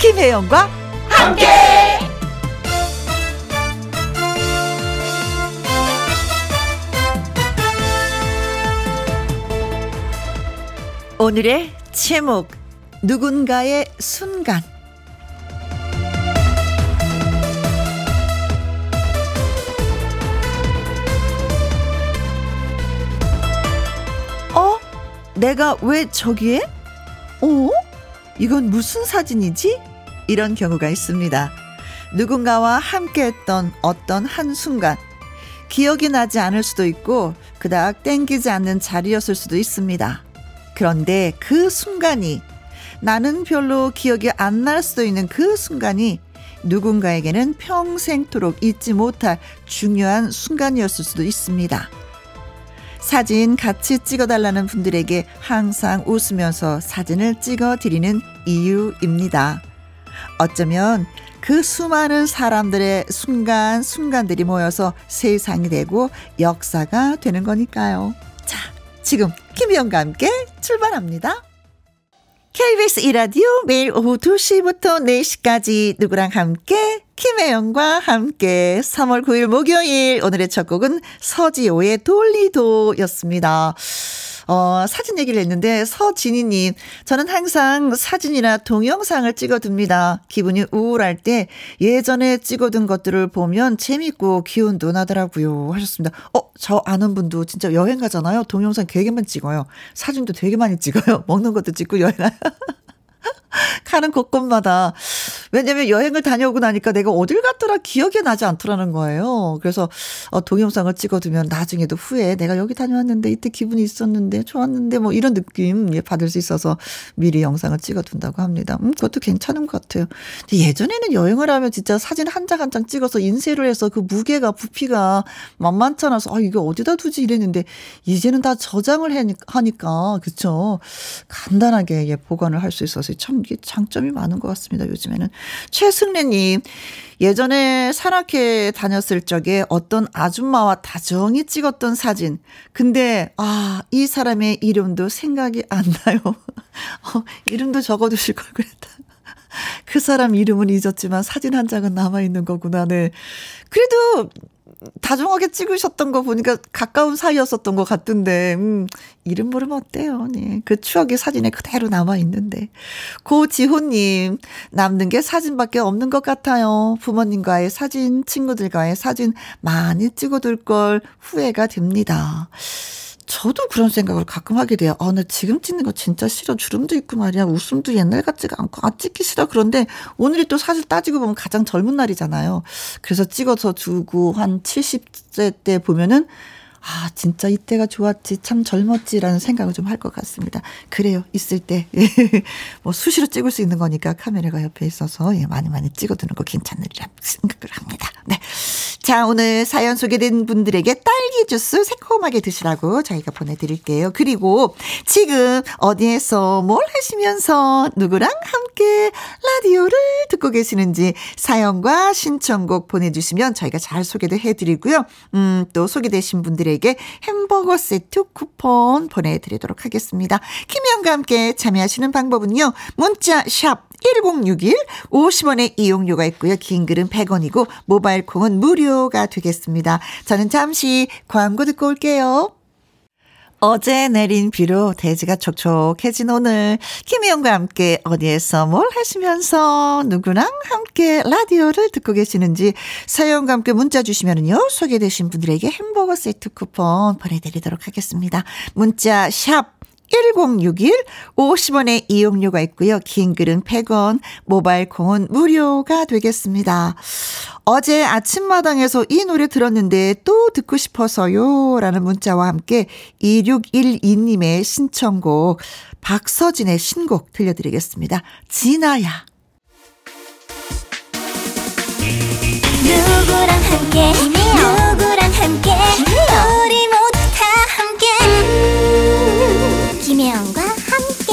김혜영과 함께. 오늘의 제목, 누군가의 순간. 내가 왜 저기에? 이건 무슨 사진이지? 이런 경우가 있습니다. 누군가와 함께했던 어떤 한순간, 기억이 나지 않을 수도 있고 그닥 땡기지 않는 자리였을 수도 있습니다. 그런데 그 순간이, 나는 별로 기억이 안 날 수도 있는 그 순간이 누군가에게는 평생토록 잊지 못할 중요한 순간이었을 수도 있습니다. 사진 같이 찍어달라는 분들에게 항상 웃으면서 사진을 찍어드리는 이유입니다. 어쩌면 그 수많은 사람들의 순간순간들이 모여서 세상이 되고 역사가 되는 거니까요. 자, 지금 김혜영과 함께 출발합니다. KBS 1라디오 매일 오후 2시부터 4시까지 누구랑 함께? 김혜영과 함께. 3월 9일 목요일, 오늘의 첫 곡은 서지호의 돌리도였습니다. 사진 얘기를 했는데 서진희님, 저는 항상 사진이나 동영상을 찍어둡니다. 기분이 우울할 때 예전에 찍어둔 것들을 보면 재밌고 기운도 나더라고요, 하셨습니다. 저 아는 분도 진짜 여행 가잖아요. 동영상 되게 많이 찍어요. 사진도 되게 많이 찍어요. 먹는 것도 찍고 여행을 가는 곳곳마다. 왜냐면 여행을 다녀오고 나니까 내가 어딜 갔더라 기억이 나지 않더라는 거예요. 그래서 동영상을 찍어두면 나중에도 후에 내가 여기 다녀왔는데 이때 기분이 있었는데 좋았는데 뭐 이런 느낌 받을 수 있어서 미리 영상을 찍어둔다고 합니다. 그것도 괜찮은 것 같아요. 근데 예전에는 여행을 하면 진짜 사진 한 장 한 장 찍어서 인쇄를 해서 그 무게가 부피가 만만치 않아서 이거 어디다 두지 이랬는데, 이제는 다 저장을 하니까 그렇죠. 간단하게 보관을 할 수 있어서 참 이게 장점이 많은 것 같습니다, 요즘에는. 최승래님, 예전에 산악회 다녔을 적에 어떤 아줌마와 다정히 찍었던 사진. 근데 이 사람의 이름도 생각이 안 나요. 이름도 적어두실 걸 그랬다. 그 사람 이름은 잊었지만 사진 한 장은 남아있는 거구나. 네. 그래도 다정하게 찍으셨던 거 보니까 가까운 사이였었던 것 같은데, 이름 모르면 어때요? 네. 그 추억이 사진에 그대로 남아있는데. 고지호님, 남는 게 사진밖에 없는 것 같아요. 부모님과의 사진, 친구들과의 사진 많이 찍어둘 걸 후회가 됩니다. 저도 그런 생각을 가끔 하게 돼요. 나 지금 찍는 거 진짜 싫어. 주름도 있고 말이야. 웃음도 옛날 같지가 않고, 찍기 싫어. 그런데 오늘이 또 사실 따지고 보면 가장 젊은 날이잖아요. 그래서 찍어서 두고 한 70세 때 보면은, 진짜 이때가 좋았지, 참 젊었지라는 생각을 좀 할 것 같습니다. 그래요, 있을 때. 뭐 수시로 찍을 수 있는 거니까 카메라가 옆에 있어서 많이 많이 찍어두는 거 괜찮으리라 생각을 합니다. 네. 자, 오늘 사연 소개된 분들에게 딸기 주스 새콤하게 드시라고 저희가 보내드릴게요. 그리고 지금 어디에서 뭘 하시면서 누구랑 함께 라디오를 듣고 계시는지 사연과 신청곡 보내주시면 저희가 잘 소개도 해드리고요. 또 소개되신 분들에게 햄버거 세트 쿠폰 보내드리도록 하겠습니다. 김혜영과 함께 참여하시는 방법은요. 문자 샵 1061, 50원의 이용료가 있고요. 긴 글은 100원이고 모바일 콩은 무료가 되겠습니다. 저는 잠시 광고 듣고 올게요. 어제 내린 비로 대지가 촉촉해진 오늘, 김혜영과 함께 어디에서 뭘 하시면서 누구랑 함께 라디오를 듣고 계시는지 사연과 함께 문자 주시면은요, 소개되신 분들에게 햄버거 세트 쿠폰 보내드리도록 하겠습니다. 문자 샵 1061, 50원의 이용료가 있고요. 긴 글은 100원, 모바일 콩은 무료가 되겠습니다. 어제 아침마당에서 이 노래 들었는데 또 듣고 싶어서요, 라는 문자와 함께 2612님의 신청곡 박서진의 신곡 들려드리겠습니다. 진아야. 누구랑 함께, 김혜영. 누구랑 함께, 김혜영. 우리 모두 다 함께. 김혜영과 함께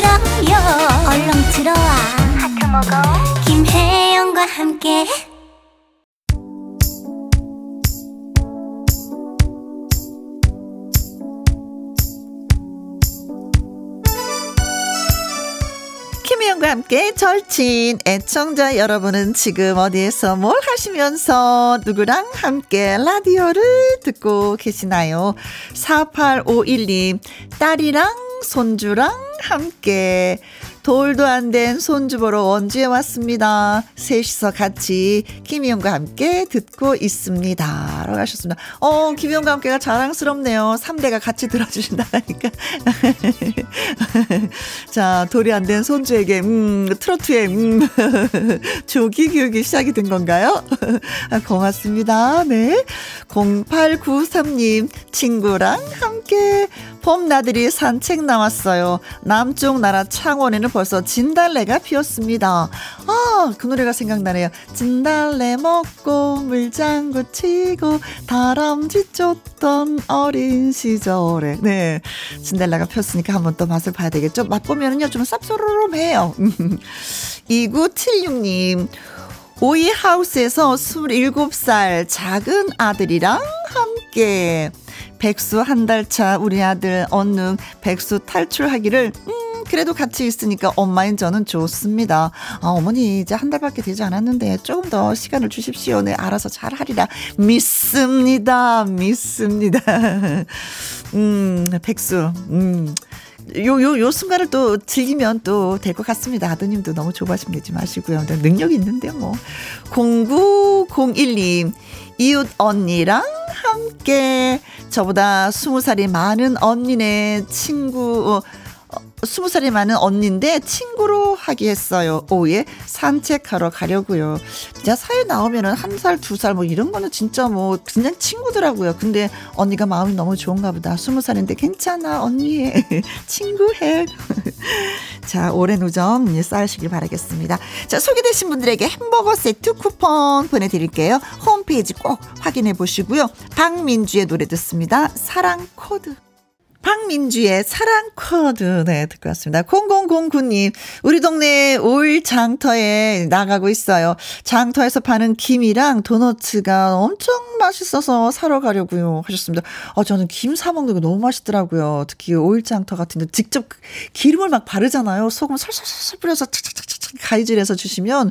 함께 들어요. 얼렁 들어와. 하트 먹어. 김혜영과 함께. 참여연과 함께 절친 애청자 여러분은 지금 어디에서 뭘 하시면서 누구랑 함께 라디오를 듣고 계시나요? 4851님 딸이랑 손주랑 함께 돌도 안 된 손주 보러 원주에 왔습니다. 셋이서 같이 김희영과 함께 듣고 있습니다. 라고 하셨습니다. 김희영과 함께가 자랑스럽네요. 3대가 같이 들어주신다니까. 자, 돌이 안 된 손주에게 트로트에 조기 교육이 시작이 된 건가요? 고맙습니다. 네. 0893님 친구랑 함께 봄나들이 산책 나왔어요. 남쪽 나라 창원에는 벌써 진달래가 피었습니다. 아, 그 노래가 생각나네요. 진달래 먹고 물장구 치고 다람쥐 쫓던 어린 시절에. 네, 진달래가 폈으니까 한번 또 맛을 봐야 되겠죠. 맛보면은요 좀 쌉소름해요. 2976님 오이 하우스에서 27살 작은 아들이랑 함께 백수 한 달 차 우리 아들 언능 백수 탈출하기를 그래도 같이 있으니까 엄마인 저는 좋습니다. 아, 어머니 이제 한 달밖에 되지 않았는데 조금 더 시간을 주십시오. 네, 알아서 잘하리라 믿습니다. 백수 요 순간을 또 즐기면 또 될 것 같습니다. 아드님도 너무 조바심내지 마시고요. 능력이 있는데 뭐. 0901님 이웃 언니랑 함께 저보다 20살이 많은 언니네 친구 20살이 많은 언니인데 친구로 하기했어요. 오후에 산책하러 가려고요. 진짜 사회 나오면은 한 살, 두 살 뭐 이런 거는 진짜 뭐 그냥 친구더라고요. 근데 언니가 마음이 너무 좋은가 보다. 20살인데 괜찮아 언니 친구해. 자, 오랜 우정 쌓으시길 바라겠습니다. 자, 소개되신 분들에게 햄버거 세트 쿠폰 보내드릴게요. 홈페이지 꼭 확인해 보시고요. 박민주의 노래 듣습니다. 사랑 코드. 박민주의 사랑 코드, 네, 듣고 왔습니다. 0009님, 우리 동네 올 장터에 나가고 있어요. 장터에서 파는 김이랑 도너츠가 엄청 맛있어서 사러 가려고요. 하셨습니다. 저는 김 사먹는 거 너무 맛있더라고요. 특히 올 장터 같은데 직접 기름을 막 바르잖아요. 소금 살살살살 뿌려서 착착착착 가위질해서 주시면,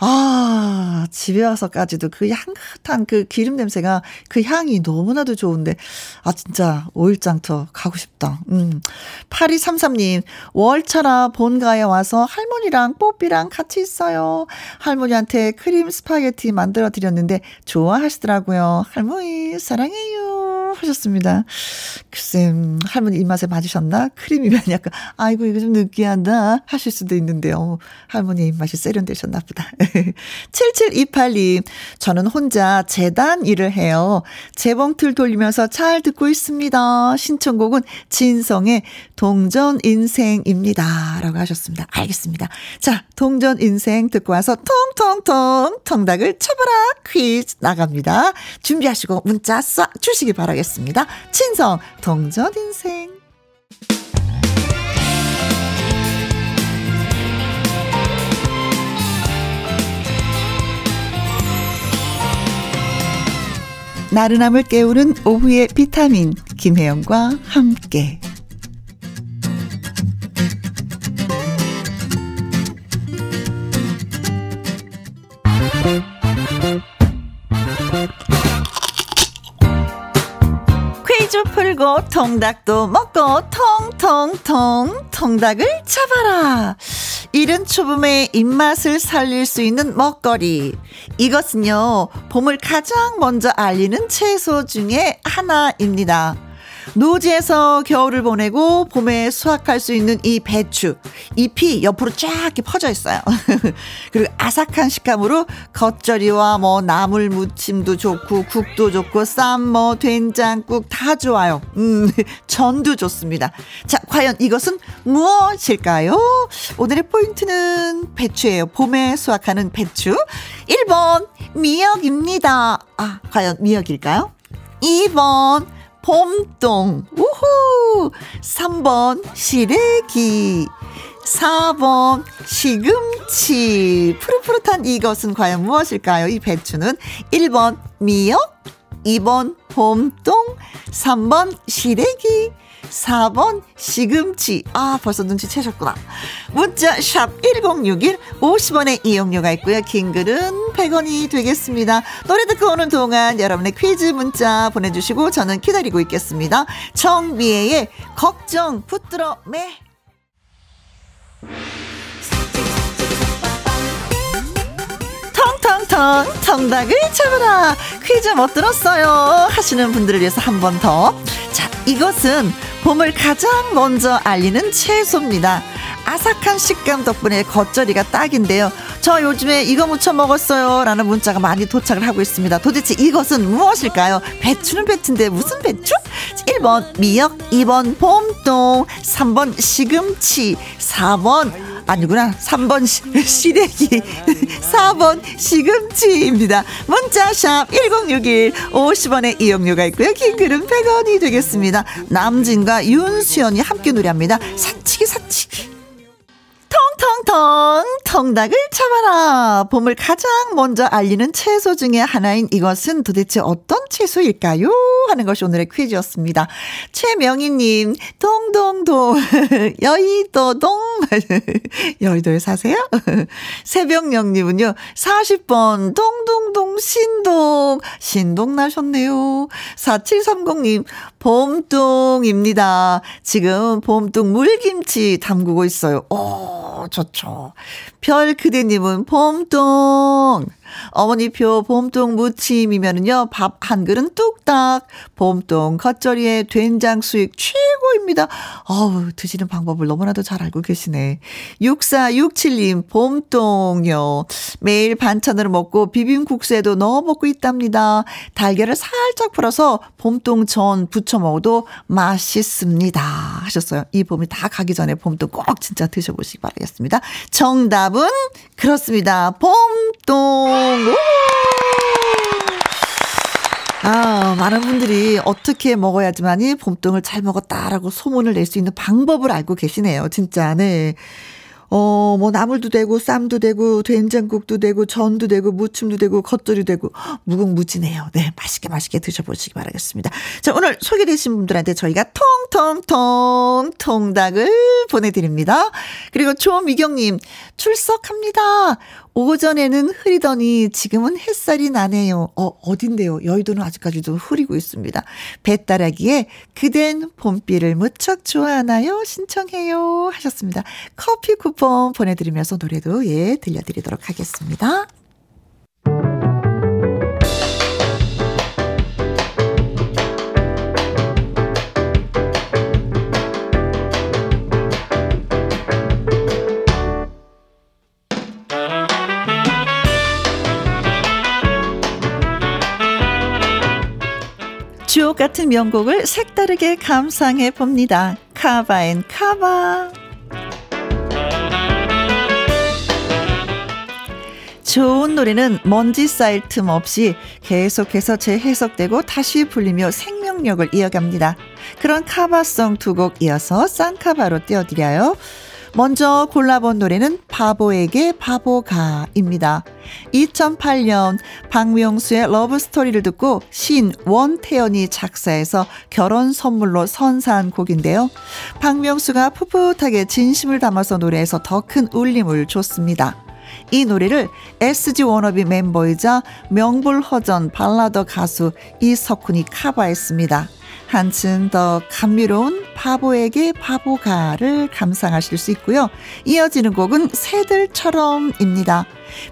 아, 집에 와서까지도 그 향긋한 그 기름 냄새가 그 향이 너무나도 좋은데, 아, 진짜 오일장터 가고 싶다. 8233님, 월차라 본가에 와서 할머니랑 뽀삐랑 같이 있어요. 할머니한테 크림 스파게티 만들어 드렸는데 좋아하시더라고요. 할머니, 사랑해요. 하셨습니다. 글쎄, 할머니 입맛에 맞으셨나? 크림이면 약간, 아이고, 이거 좀 느끼하다. 하실 수도 있는데요. 할머니 입맛이 세련되셨나 보다. 77282님, 저는 혼자 재단 일을 해요. 재봉틀 돌리면서 잘 듣고 있습니다. 신청곡은 진성의 동전 인생입니다. 라고 하셨습니다. 알겠습니다. 자, 동전 인생 듣고 와서 통통통 통닭을 쳐봐라 퀴즈 나갑니다. 준비하시고 문자 쏴 주시기 바라겠습니다. 진성 동전 인생. 나른함을 깨우는 오후의 비타민 김혜영과 함께. 퀴즈 풀고 통닭도 먹고 통통통 통닭을 잡아라. 이른 초봄에 입맛을 살릴 수 있는 먹거리, 이것은요 봄을 가장 먼저 알리는 채소 중에 하나입니다. 노지에서 겨울을 보내고 봄에 수확할 수 있는 이 배추, 잎이 옆으로 쫙 퍼져 있어요. 그리고 아삭한 식감으로 겉절이와 뭐 나물 무침도 좋고 국도 좋고 쌈 뭐 된장국 다 좋아요. 전도 좋습니다. 자, 과연 이것은 무엇일까요? 오늘의 포인트는 배추예요. 봄에 수확하는 배추. 1번 미역입니다. 아, 과연 미역일까요? 2번 봄동, 우후. 3번 시래기, 4번 시금치. 푸릇푸릇한 이것은 과연 무엇일까요? 이 배추는 1번 미역, 2번 봄동, 3번 시래기, 4번 시금치. 아, 벌써 눈치채셨구나. 문자 샵 1061 50원의 이용료가 있고요. 긴글은 100원이 되겠습니다. 노래 듣고 오는 동안 여러분의 퀴즈 문자 보내주시고 저는 기다리고 있겠습니다. 정미애의 걱정 붙들어 매. 텅텅텅 정답을 잡으라. 퀴즈 못 들었어요 하시는 분들을 위해서 한 번 더. 자, 이것은 봄을 가장 먼저 알리는 채소입니다. 아삭한 식감 덕분에 겉절이가 딱인데요. 저 요즘에 이거 무쳐 먹었어요 라는 문자가 많이 도착을 하고 있습니다. 도대체 이것은 무엇일까요? 배추는 배추인데 무슨 배추? 1번 미역, 2번 봄동, 3번 시금치, 4번 아니구나 3번 시래기 4번 시금치입니다. 문자샵 1061 50원의 이용료가 있고요. 긴글은 100원이 되겠습니다. 남진과 윤수연이 함께 노래합니다. 사치기 사치기. 텅텅텅 텅닭을 잡아라. 봄을 가장 먼저 알리는 채소 중에 하나인 이것은 도대체 어떤 채소일까요? 하는 것이 오늘의 퀴즈였습니다. 최명희님 동동동 여의도동 여의도에 사세요? 새벽영님은요 40번 동동동 신동 신동 나셨네요. 4730님 봄동입니다. 지금 봄동 물김치 담그고 있어요. 오 좋죠. 별 그대님은 봄동 어머니표 봄동 무침이면은요 밥 한 그릇 뚝딱. 봄동 겉절이에 된장 수육 최고입니다. 어우 드시는 방법을 너무나도 잘 알고 계시네. 6467님 봄동요 매일 반찬으로 먹고 비빔국수에도 넣어 먹고 있답니다. 달걀을 살짝 풀어서 봄동 전 부쳐 먹어도 맛있습니다 하셨어요. 이 봄이 다 가기 전에 봄동 꼭 진짜 드셔보시기 바라겠습니다. 정답은 그렇습니다. 봄동. 아, 많은 분들이 어떻게 먹어야지만이 봄동을 잘 먹었다라고 소문을 낼 수 있는 방법을 알고 계시네요. 진짜, 네. 뭐, 나물도 되고, 쌈도 되고, 된장국도 되고, 전도 되고, 무침도 되고, 겉절이도 되고, 무궁무진해요. 네, 맛있게 맛있게 드셔보시기 바라겠습니다. 자, 오늘 소개되신 분들한테 저희가 통통통 통닭을 보내드립니다. 그리고 조미경님, 출석합니다. 오전에는 흐리더니 지금은 햇살이 나네요. 어딘데요? 여의도는 아직까지도 흐리고 있습니다. 배따라기에 그댄 봄비를 무척 좋아하나요? 신청해요. 하셨습니다. 커피 쿠폰 보내드리면서 노래도 예, 들려드리도록 하겠습니다. 주옥 같은 명곡을 색다르게 감상해 봅니다. 카바앤 카바. 좋은 노래는 먼지 쌓일 틈 없이 계속해서 재해석되고 다시 불리며 생명력을 이어갑니다. 그런 카바송 두 곡 이어서 쌍카바로 띄워드려요. 먼저 골라본 노래는 바보에게 바보가입니다. 2008년 박명수의 러브스토리를 듣고 시인 원태연이 작사해서 결혼 선물로 선사한 곡인데요. 박명수가 풋풋하게 진심을 담아서 노래해서 더 큰 울림을 줬습니다. 이 노래를 SG 워너비 멤버이자 명불허전 발라더 가수 이석훈이 커버했습니다. 한층 더 감미로운 바보에게 바보가를 감상하실 수 있고요. 이어지는 곡은 새들처럼입니다.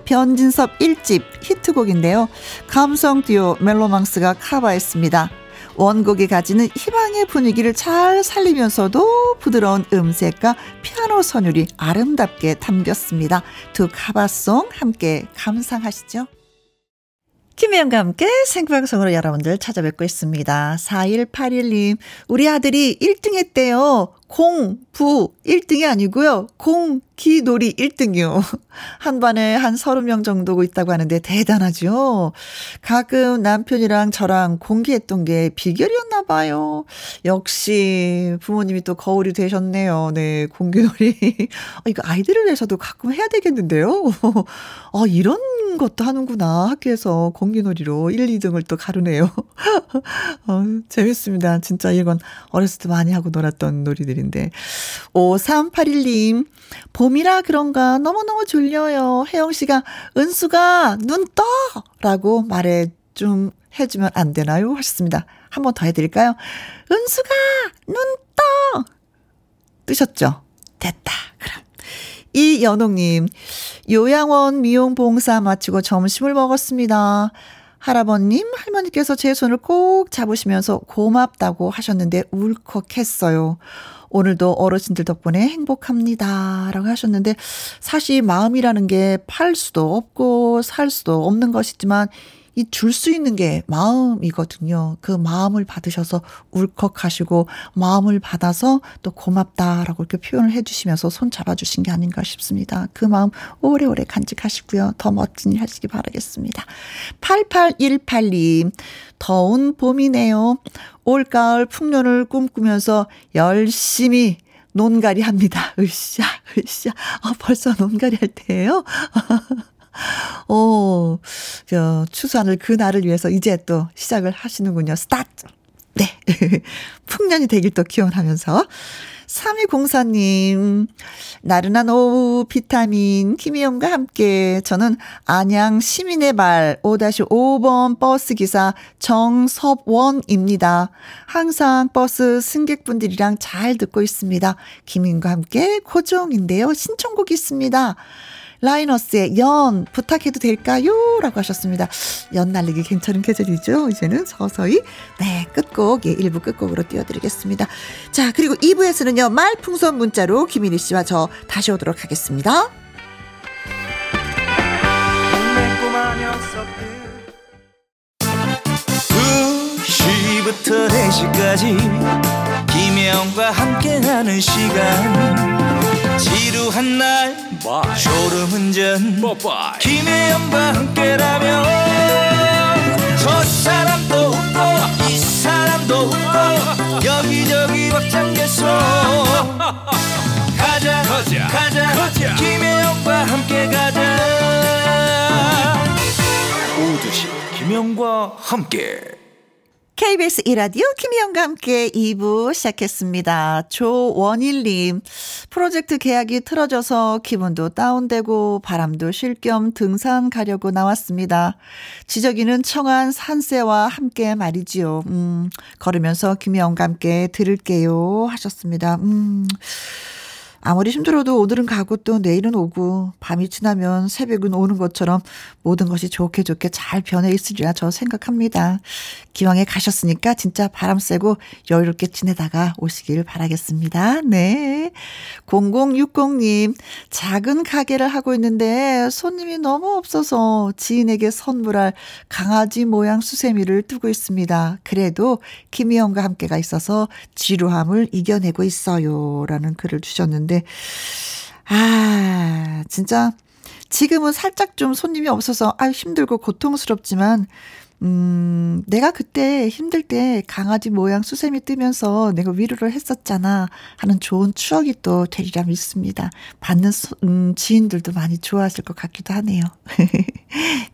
변진섭 1집 히트곡인데요. 감성 듀오 멜로망스가 커버했습니다. 원곡이 가지는 희망의 분위기를 잘 살리면서도 부드러운 음색과 피아노 선율이 아름답게 담겼습니다. 두 카바송 함께 감상하시죠. 김혜영과 함께 생방송으로 여러분들 찾아뵙고 있습니다. 4181님, 우리 아들이 1등 했대요. 공부 1등이 아니고요. 공기놀이 1등이요. 한 반에 한 30명 정도고 있다고 하는데 대단하죠. 가끔 남편이랑 저랑 공기했던 게 비결이었나 봐요. 역시 부모님이 또 거울이 되셨네요. 네, 공기놀이. 이거 아이들을 위해서도 가끔 해야 되겠는데요. 이런 것도 하는구나. 학교에서 공기놀이. 공기놀이로 1, 2등을 또 가르네요. 재밌습니다. 진짜 이건 어렸을 때 많이 하고 놀았던 놀이들인데. 5381님, 봄이라 그런가 너무너무 졸려요. 혜영씨가 은수가 눈 떠! 라고 말해 좀 해주면 안 되나요? 하셨습니다. 한 번 더 해드릴까요? 은수가 눈 떠! 뜨셨죠? 됐다. 그럼. 이연옥님, 요양원 미용 봉사 마치고 점심을 먹었습니다. 할아버님, 할머니께서 제 손을 꼭 잡으시면서 고맙다고 하셨는데 울컥했어요. 오늘도 어르신들 덕분에 행복합니다. 라고 하셨는데, 사실 마음이라는 게 팔 수도 없고 살 수도 없는 것이지만 이 줄 수 있는 게 마음이거든요. 그 마음을 받으셔서 울컥하시고 마음을 받아서 또 고맙다라고 이렇게 표현을 해주시면서 손 잡아주신 게 아닌가 싶습니다. 그 마음 오래오래 간직하시고요. 더 멋진 일 하시기 바라겠습니다. 88182님, 더운 봄이네요. 올가을 풍년을 꿈꾸면서 열심히 논가리합니다. 으쌰 으쌰. 벌써 논가리 할 때예요? 추수하는 그날을 위해서 이제 또 시작을 하시는군요. 스타트. 네. 풍년이 되길 또 기원하면서. 3204님, 나른한 오후 비타민 김희영과 함께 저는 안양 시민의 발 5-5번 버스기사 정섭원입니다. 항상 버스 승객분들이랑 잘 듣고 있습니다. 김희영과 함께 고정인데요. 신청곡이 있습니다. 라이너스의 연 부탁해도 될까요? 라고 하셨습니다. 연 날리기 괜찮은 계절이죠. 이제는 서서히 끝곡, 일부 끝곡으로 띄워드리겠습니다. 자, 그리고 2부에서는요, 말풍선 문자로 김일희 씨와 저 다시 오도록 하겠습니다. 두 시부터 4시까지 김혜영과 함께하는 시간, 지루한 날 졸음운전 김혜영과 함께라면 저 사람도 웃고 이 사람도 웃고 여기저기 벅장개소 가자 김혜영과 함께 가자. 오두시 김혜영과 함께 KBS 1라디오 김희영과 함께 2부 시작했습니다. 조원일님, 프로젝트 계약이 틀어져서 기분도 다운되고 바람도 쉴 겸 등산 가려고 나왔습니다. 지저귀는 청한 산새와 함께 말이지요. 걸으면서 김희영과 함께 들을게요. 하셨습니다. 아무리 힘들어도 오늘은 가고 또 내일은 오고 밤이 지나면 새벽은 오는 것처럼 모든 것이 좋게 잘 변해 있으리라 저 생각합니다. 기왕에 가셨으니까 진짜 바람 쐬고 여유롭게 지내다가 오시길 바라겠습니다. 네. 0060님, 작은 가게를 하고 있는데 손님이 너무 없어서 지인에게 선물할 강아지 모양 수세미를 뜨고 있습니다. 그래도 김희영과 함께가 있어서 지루함을 이겨내고 있어요. 라는 글을 주셨는데, 진짜 지금은 살짝 좀 손님이 없어서 힘들고 고통스럽지만 내가 그때 힘들 때 강아지 모양 수세미 뜨면서 내가 위로를 했었잖아 하는 좋은 추억이 또 되리라 믿습니다. 받는 지인들도 많이 좋아하실 것 같기도 하네요.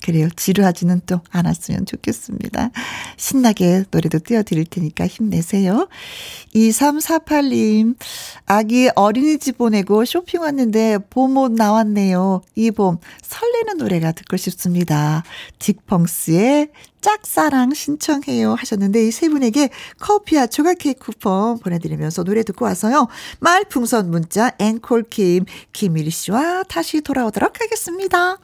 그래요. 지루하지는 또 않았으면 좋겠습니다. 신나게 노래도 띄워드릴 테니까 힘내세요. 2348님, 아기 어린이집 보내고 쇼핑 왔는데 봄옷 나왔네요. 이 봄 설레는 노래가 듣고 싶습니다. 딕펑스의 짝사랑 신청해요. 하셨는데 이 세 분에게 커피와 조각 케이크 쿠폰 보내드리면서 노래 듣고 와서요, 말풍선 문자 앵콜킴 김일희 씨와 다시 돌아오도록 하겠습니다.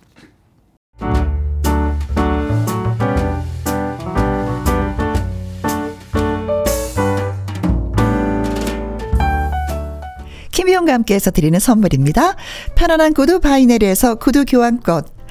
김희영과 함께해서 드리는 선물입니다. 편안한 구두 바이네리에서 구두 교환권,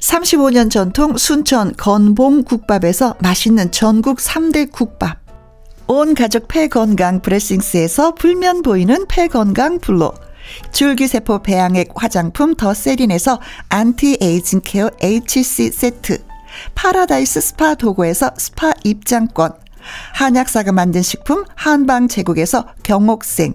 35년 전통 순천 건봉국밥에서 맛있는 전국 3대 국밥, 온 가족 폐건강 브레싱스에서 불면 보이는 폐건강 블로, 줄기세포 배양액 화장품 더세린에서 안티에이징 케어 HC 세트, 파라다이스 스파 도고에서 스파 입장권, 한약사가 만든 식품 한방 제국에서 경옥생,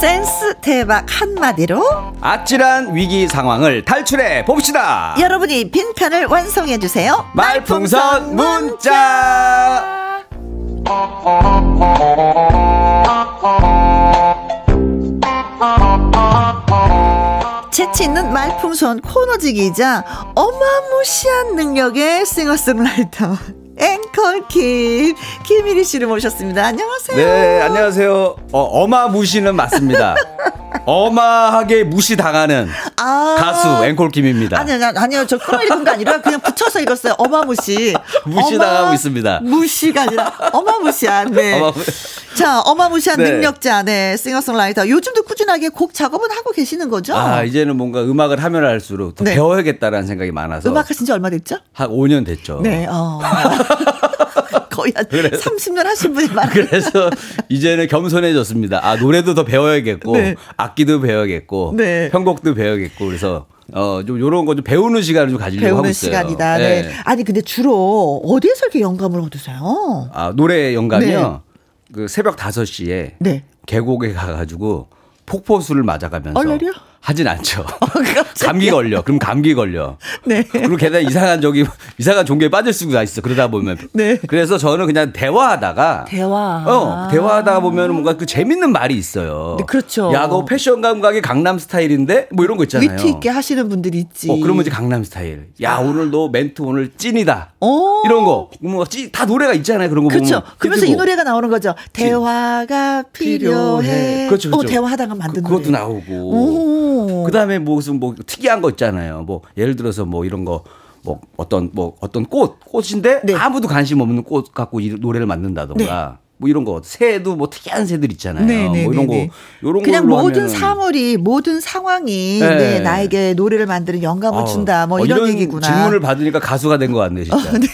센스 대박 한마디로 아찔한 위기 상황을 탈출해 봅시다. 여러분이 빈칸을 완성해 주세요. 말풍선 문자. 재치 있는 말풍선 코너지기이자 어마무시한 능력의 싱어송라이터 앵콜킴 김일희 씨를 모셨습니다. 안녕하세요. 네, 안녕하세요. 어마무시는 맞습니다. 어마하게 무시당하는 가수 앵콜킴입니다. 아니요, 저 끌어읽은 거 아니라 그냥 붙여서 읽었어요. 어마무시. 무시당하고 있습니다. 무시가 아니라 어마무시한. 네. 자, 어마무시한 네. 능력자, 네, 싱어송라이터. 요즘도 꾸준하게 곡 작업은 하고 계시는 거죠? 아, 이제는 뭔가 음악을 하면 할수록 더 네. 배워야겠다라는 생각이 많아서. 음악 하신 지 얼마 됐죠? 한 5년 됐죠. 네, 거의 한 30년 하신 분이 많아요. 그래서 이제는 겸손해졌습니다. 아, 노래도 더 배워야겠고, 네. 악기도 배워야겠고, 네. 편곡도 배워야겠고, 그래서. 좀 요런 거 좀 배우는 시간을 좀 가지려고 하고 있어요. 배우는 시간이다. 네. 네. 아니, 근데 주로 어디에서 이렇게 영감을 얻으세요? 아, 노래 영감이요? 네. 그 새벽 5시에 네. 계곡에 가가지고 폭포수를 맞아가면서 얼레리요? 하진 않죠. 감기 걸려. 그럼 감기 걸려. 네. 그리고 게다가 이상한 종교에 빠질 수가 있어. 그러다 보면. 네. 그래서 저는 그냥 대화하다가 보면 뭔가 그 재밌는 말이 있어요. 네, 그렇죠. 야, 너 패션 감각이 강남 스타일인데? 뭐 이런 거 있잖아요. 위트 있게 하시는 분들이 있지. 그러면 이제 강남 스타일. 야, 오늘 너 멘트 오늘 찐이다. 이런 거. 뭐 다 노래가 있잖아요. 그런 거 그렇죠. 보면. 그렇죠. 그러면서 이 노래가 나오는 거죠. 대화가 필요해. 그렇죠. 그렇죠. 대화하다가 만든 노래. 그것도 나오고. 그 다음에 무슨 뭐 특이한 거 있잖아요. 뭐 예를 들어서 뭐 이런 거 뭐 어떤 꽃인데 네. 아무도 관심 없는 꽃 갖고 노래를 만든다던가. 네. 뭐 이런 거 새도 뭐 특이한 새들 있잖아요. 뭐 이런 거 이런 그냥 모든 사물이 모든 상황이 네. 네, 나에게 노래를 만드는 영감을 준다. 뭐 이런 얘기구나. 질문을 받으니까 가수가 된 것 같네 진짜. 네.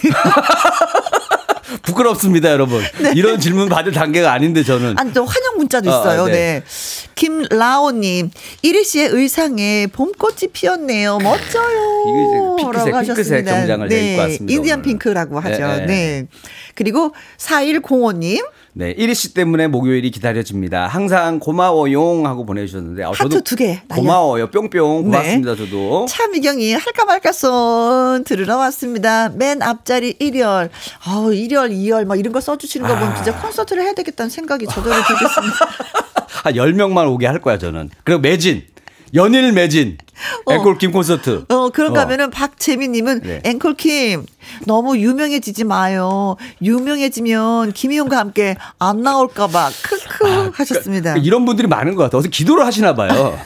부끄럽습니다, 여러분. 네. 이런 질문 받을 단계가 아닌데 저는. 아니, 또 환영 문자도 있어요. 네. 김라오님, 이리 씨의 의상에 봄꽃이 피었네요. 멋져요. 이게 이제 핑크색 정장을 네. 입고 왔습니다. 인디언 오늘. 핑크라고 하죠. 네. 네. 그리고 4105님. 네, 이리 씨 때문에 목요일이 기다려집니다. 항상 고마워용 하고 보내주셨는데 하트 2개 고마워요. 뿅뿅 고맙습니다. 네. 저도 차미경이 할까 말까 손 들으러 왔습니다. 맨 앞자리 1열 1열 2열 막 이런 거 써주시는 거 보면 진짜 콘서트를 해야 되겠다는 생각이 저절로 들겠습니다. 한 10명만 오게 할 거야 저는. 그리고 매진 연일 매진 앵콜킴 콘서트. 그런가 하면은 박재민님은 네. 앵콜킴 너무 유명해지지 마요. 유명해지면 김희용과 함께 안 나올까봐 크크 하셨습니다. 그러니까 이런 분들이 많은 것 같아요. 어서 기도를 하시나 봐요.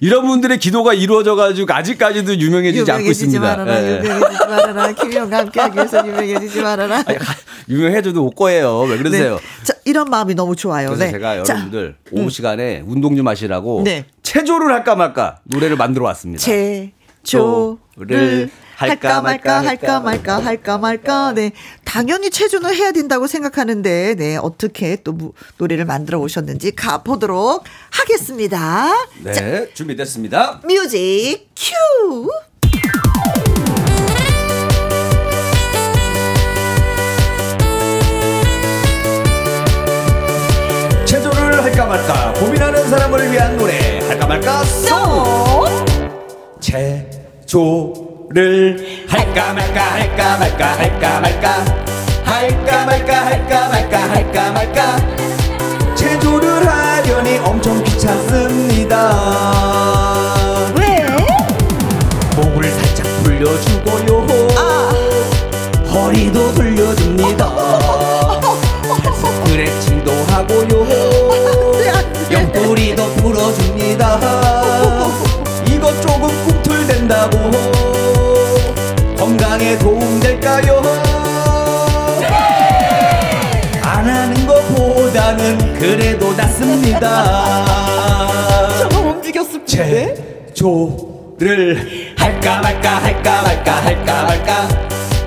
이런 분들의 기도가 이루어져가지고 아직까지도 유명해지지 않고 있습니다. 네. 유명해지지 말아라. 김희용과 함께하기 위해서 유명해지지 말아라. 유명해져도 올 거예요. 왜 그러세요? 네. 자, 이런 마음이 너무 좋아요. 그래서 네. 제가 여러분들 자, 오후 시간에 운동 좀 하시라고 네. 체조를 할까 말까 노래를 만들어 왔습니다. 체조를 할까 말까. 네. 당연히 체조는 해야 된다고 생각하는데, 네. 어떻게 또 노래를 만들어 오셨는지 가보도록 하겠습니다. 네. 자, 준비됐습니다. 뮤직 큐! 체조를 할까 말까 고민하는 사람을 위한 노래 할까 말까 송! 체조를 할까 말까 할까 말까 할까 말까 할까 말까 할까 말까 할까 말까 체조를 하려니 엄청 귀찮습니다. 왜? 목을 살짝 돌려주고요. 아. 허리도 돌려줍니다. 스트레칭도 하고요. 옆구리도 풀어줍니다. 이것 조금 꿈틀댄다고 건강에 도움될까요? 안 하는 것보다는 그래도 낫습니다. 저거 움직였을 때? 체조를 할까 말까 할까 말까 할까 말까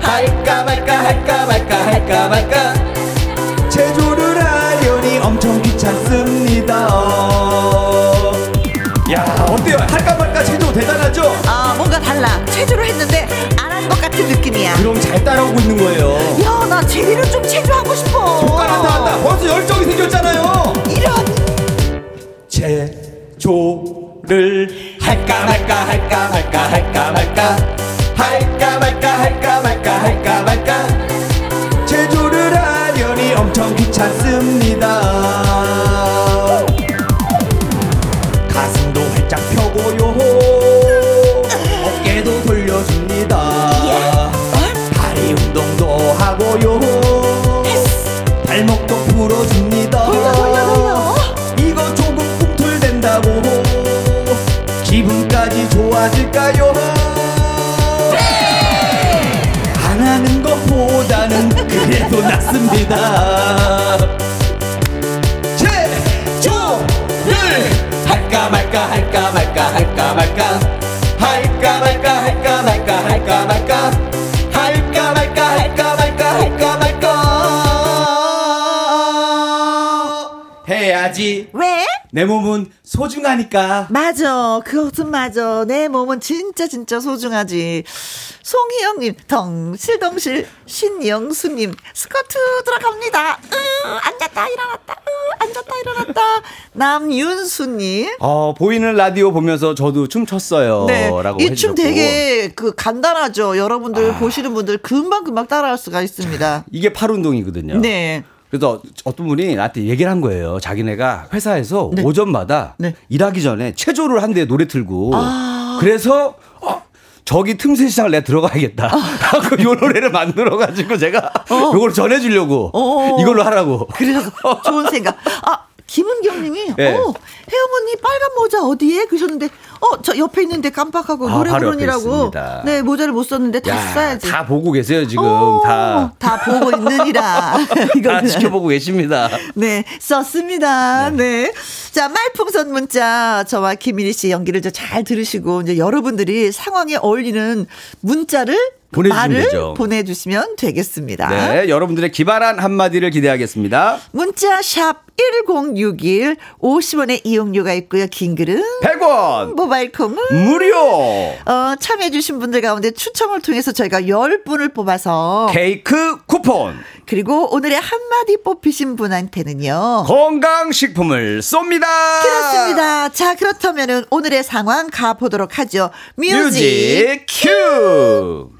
할까 말까 할까 말까 할까 말까 체조를 하려니 엄청 귀찮습니다. 야, 어때요? 할까 말까 체조 대단하죠? 아, 뭔가 달라. 체조를 했는데 안 한 것 같은 느낌이야. 그럼 잘 따라오고 있는 거예요. 야, 나 제리를 좀 체조하고 싶어. 한다. 벌써 열정이 생겼잖아요. 이런. 체조를 할까 말까 할까 말까 할까 말까 할까 말까 할까 말까 할까 말까 체조를 하려니 엄청 귀찮습니다. 가슴도 활짝 펴고요. 어깨도 돌려줍니다. 다리 운동도 하고요. 발목도 풀어줍니다. 이거 조금 꿈틀댄다고 기분까지 좋아질까요? 안 하는 것보다는 그래도 낫습니다. 할까 말까 할까 말까 할까 말까 할까 말까 할까 말까 할까 말까 할까 말까 할까 말까 할까 말까 해야지. 왜? 내 몸은 소중하니까. 맞아, 그것은 맞아. 내 몸은 진짜 소중하지. 송희영님, 덩실덩실. 신영수님, 스쿼트 들어갑니다. 앉았다 일어났다. 남윤수님, 보이는 라디오 보면서 저도 춤췄어요. 네, 라고 이 춤 되게 간단하죠. 여러분들 보시는 분들 금방 따라할 수가 있습니다. 이게 팔 운동이거든요. 네. 그래서 어떤 분이 나한테 얘기를 한 거예요. 자기네가 회사에서 네. 오전마다 네. 일하기 전에 체조를 한대 노래 틀고 그래서 저기 틈새 시장을 내가 들어가야겠다 하고 요 노래를 만들어가지고 제가 요걸 전해주려고 이걸로 하라고. 그래서 좋은 생각. 김은경님이 네. 혜영언니 빨간 모자 어디에? 그러셨는데 저 옆에 있는데 깜빡하고 노래 부르느라고 네 모자를 못 썼는데 다 써야지. 다 보고 계세요 지금. 다 보고 있느니라. 다 지켜보고 계십니다. 네, 썼습니다. 네. 자, 말풍선 문자 저와 김민희 씨 연기를 잘 들으시고 이제 여러분들이 상황에 어울리는 문자를 보내주시면 되겠습니다. 네, 여러분들의 기발한 한마디를 기대하겠습니다. 문자 샵 1061 50원의 이용료가 있고요. 긴글은 100원, 모바일콩은 무료. 참여해주신 분들 가운데 추첨을 통해서 저희가 10분을 뽑아서 케이크 쿠폰, 그리고 오늘의 한마디 뽑히신 분한테는요 건강식품을 쏩니다. 그렇습니다. 자, 그렇다면 오늘의 상황 가보도록 하죠. 뮤직 큐.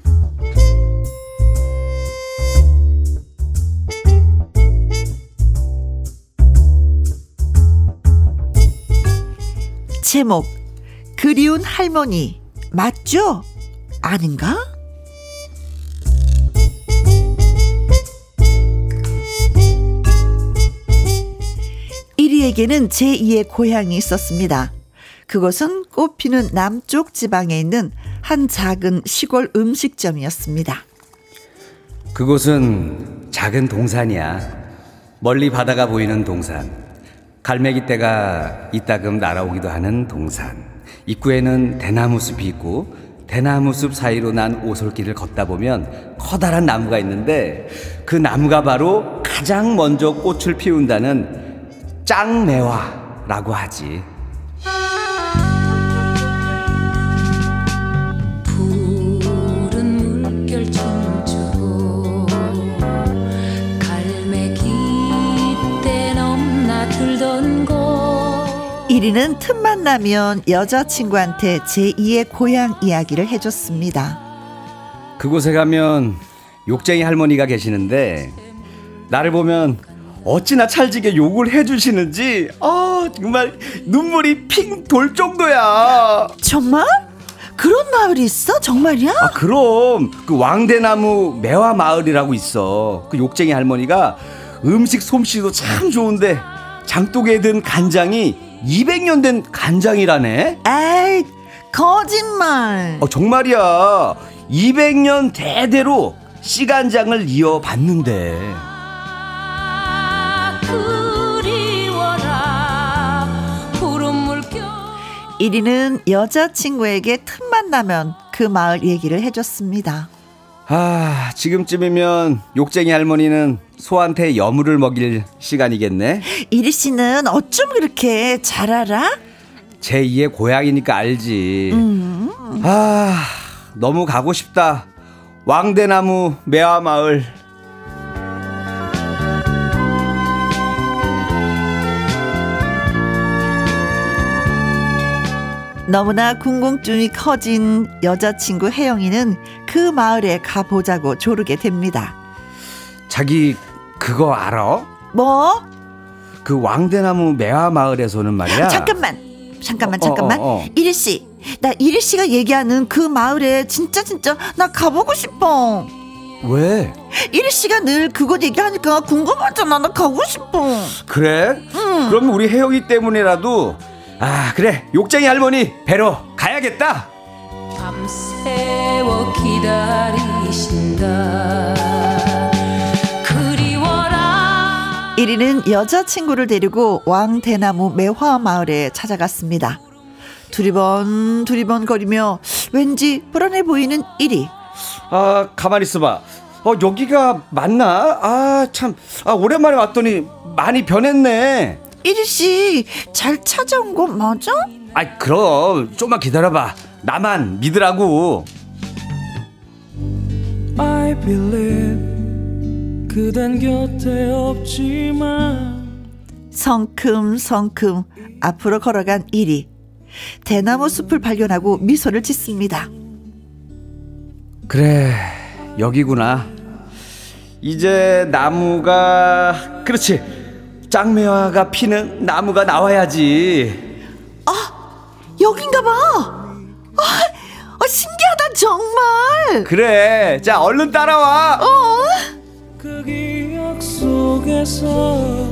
제목, 그리운 할머니 맞죠? 아닌가? 이리에게는 제2의 고향이 있었습니다. 그곳은 꽃피는 남쪽 지방에 있는 한 작은 시골 음식점이었습니다. 그곳은 작은 동산이야. 멀리 바다가 보이는 동산, 갈매기떼가 이따금 날아오기도 하는 동산. 입구에는 대나무 숲이 있고 대나무숲 사이로 난 오솔길을 걷다 보면 커다란 나무가 있는데 그 나무가 바로 가장 먼저 꽃을 피운다는 짱매화라고 하지. 이리는 틈만 나면 여자친구한테 제2의 고향 이야기를 해줬습니다. 그곳에 가면 욕쟁이 할머니가 계시는데 나를 보면 어찌나 찰지게 욕을 해주시는지 정말 눈물이 핑 돌 정도야. 정말? 그런 마을이 있어? 정말이야? 그럼 그 왕대나무 매화 마을이라고 있어. 그 욕쟁이 할머니가 음식 솜씨도 참 좋은데 장독에 든 간장이 200년 된 간장이라네. 에이 거짓말. 정말이야. 200년 대대로 씨간장을 이어받는데. 이리는 여자친구에게 틈만 나면 그 마을 얘기를 해줬습니다. 지금쯤이면 욕쟁이 할머니는 소한테 여물을 먹일 시간이겠네. 이리씨는 어쩜 그렇게 잘 알아? 제2의 고향이니까 알지. 너무 가고 싶다. 왕대나무 매화마을. 너무나 궁금증이 커진 여자친구 혜영이는 그 마을에 가보자고 조르게 됩니다. 자기 그거 알아? 뭐? 그 왕대나무 매화 마을에서는 말이야. 잠깐만. 이리씨, 나 이리씨가 얘기하는 그 마을에 진짜 나 가보고 싶어. 왜? 이리씨가 늘 그거 얘기하니까 궁금하잖아. 나 가고 싶어. 그래? 그럼 우리 혜영이 때문에라도 그래 욕쟁이 할머니 배로 가야겠다. 밤새워 기다리신다. 그리워라. 이리는 여자친구를 데리고 왕대나무 매화 마을에 찾아갔습니다. 두리번 거리며 왠지 불안해 보이는 이리. 가만히 있어봐. 여기가 맞나? 참 오랜만에 왔더니 많이 변했네. 이리씨 잘 찾아온 거 맞아? 그럼 좀만 기다려봐. 나만 믿으라고. I believe 그댄 곁에 없지만 성큼성큼 앞으로 걸어간 이리. 대나무 숲을 발견하고 미소를 짓습니다. 그래 여기구나. 이제 나무가 그렇지 짱매화가 피는 나무가 나와야지. 여긴가 봐. 신기하다 정말. 그래 자 얼른 따라와. 그 기억 속에서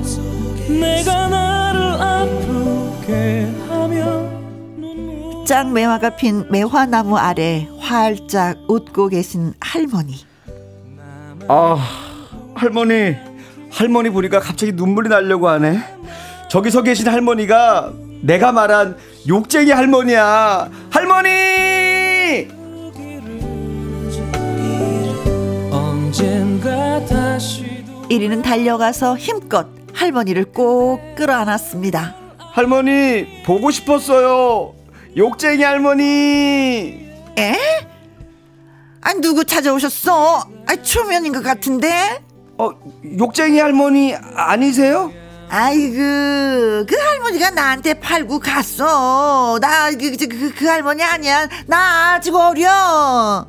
내가 나를 아프게 하며 짱매화가 핀 매화나무 아래 활짝 웃고 계신 할머니. 할머니 보니까 갑자기 눈물이 나려고 하네. 저기서 계신 할머니가 내가 말한 욕쟁이 할머니야. 할머니! 이리는 달려가서 힘껏 할머니를 꼭 끌어안았습니다. 할머니 보고 싶었어요. 욕쟁이 할머니. 에? 누구 찾아오셨어? 초면인 것 같은데? 욕쟁이 할머니 아니세요? 아이고 그 할머니가 나한테 팔고 갔어. 나 그 할머니 아니야. 나 아직 어려.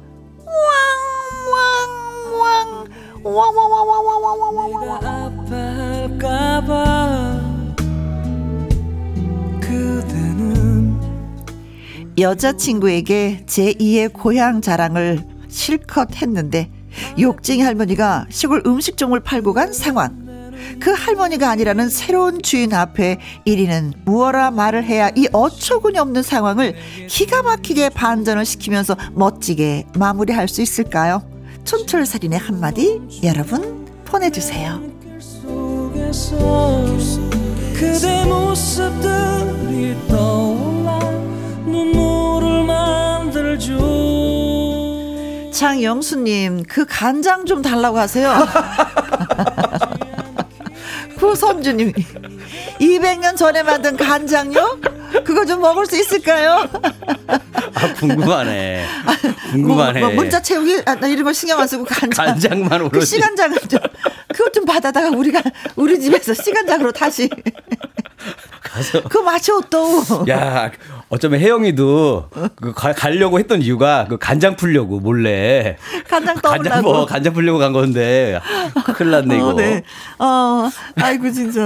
여자친구에게 제2의 고향 자랑을 실컷 했는데 욕쟁이 할머니가 시골 음식점을 팔고 간 상황. 그 할머니가 아니라는 새로운 주인 앞에 이리는 무어라 말을 해야 이 어처구니 없는 상황을 기가 막히게 반전을 시키면서 멋지게 마무리할 수 있을까요? 촌철살인의 한마디 여러분 보내주세요. 그대 모습들이 떠올라 눈물을 만들죠. 이창영수님, 그 간장 좀 달라고 하세요. 구선주님이 200년 전에 만든 간장요? 그거 좀 먹을 수 있을까요? 아, 궁금하네. 궁금하네. 뭐 문자 채우기, 아, 나 이런 걸 신경 안 쓰고 간장. 간장만 오르지. 그 시간장은 좀, 그것 좀 받아다가 우리가, 우리 집에서 시간장으로 다시. 가서. 그 맛이요, 또. 야, 어쩌면 혜영이도 그 가려고 했던 이유가 그 간장 풀려고 몰래. 간장 떠올라고. 간장 뭐, 간장 풀려고 간 건데. 큰일 났네, 이거. 네. 아이고, 진짜.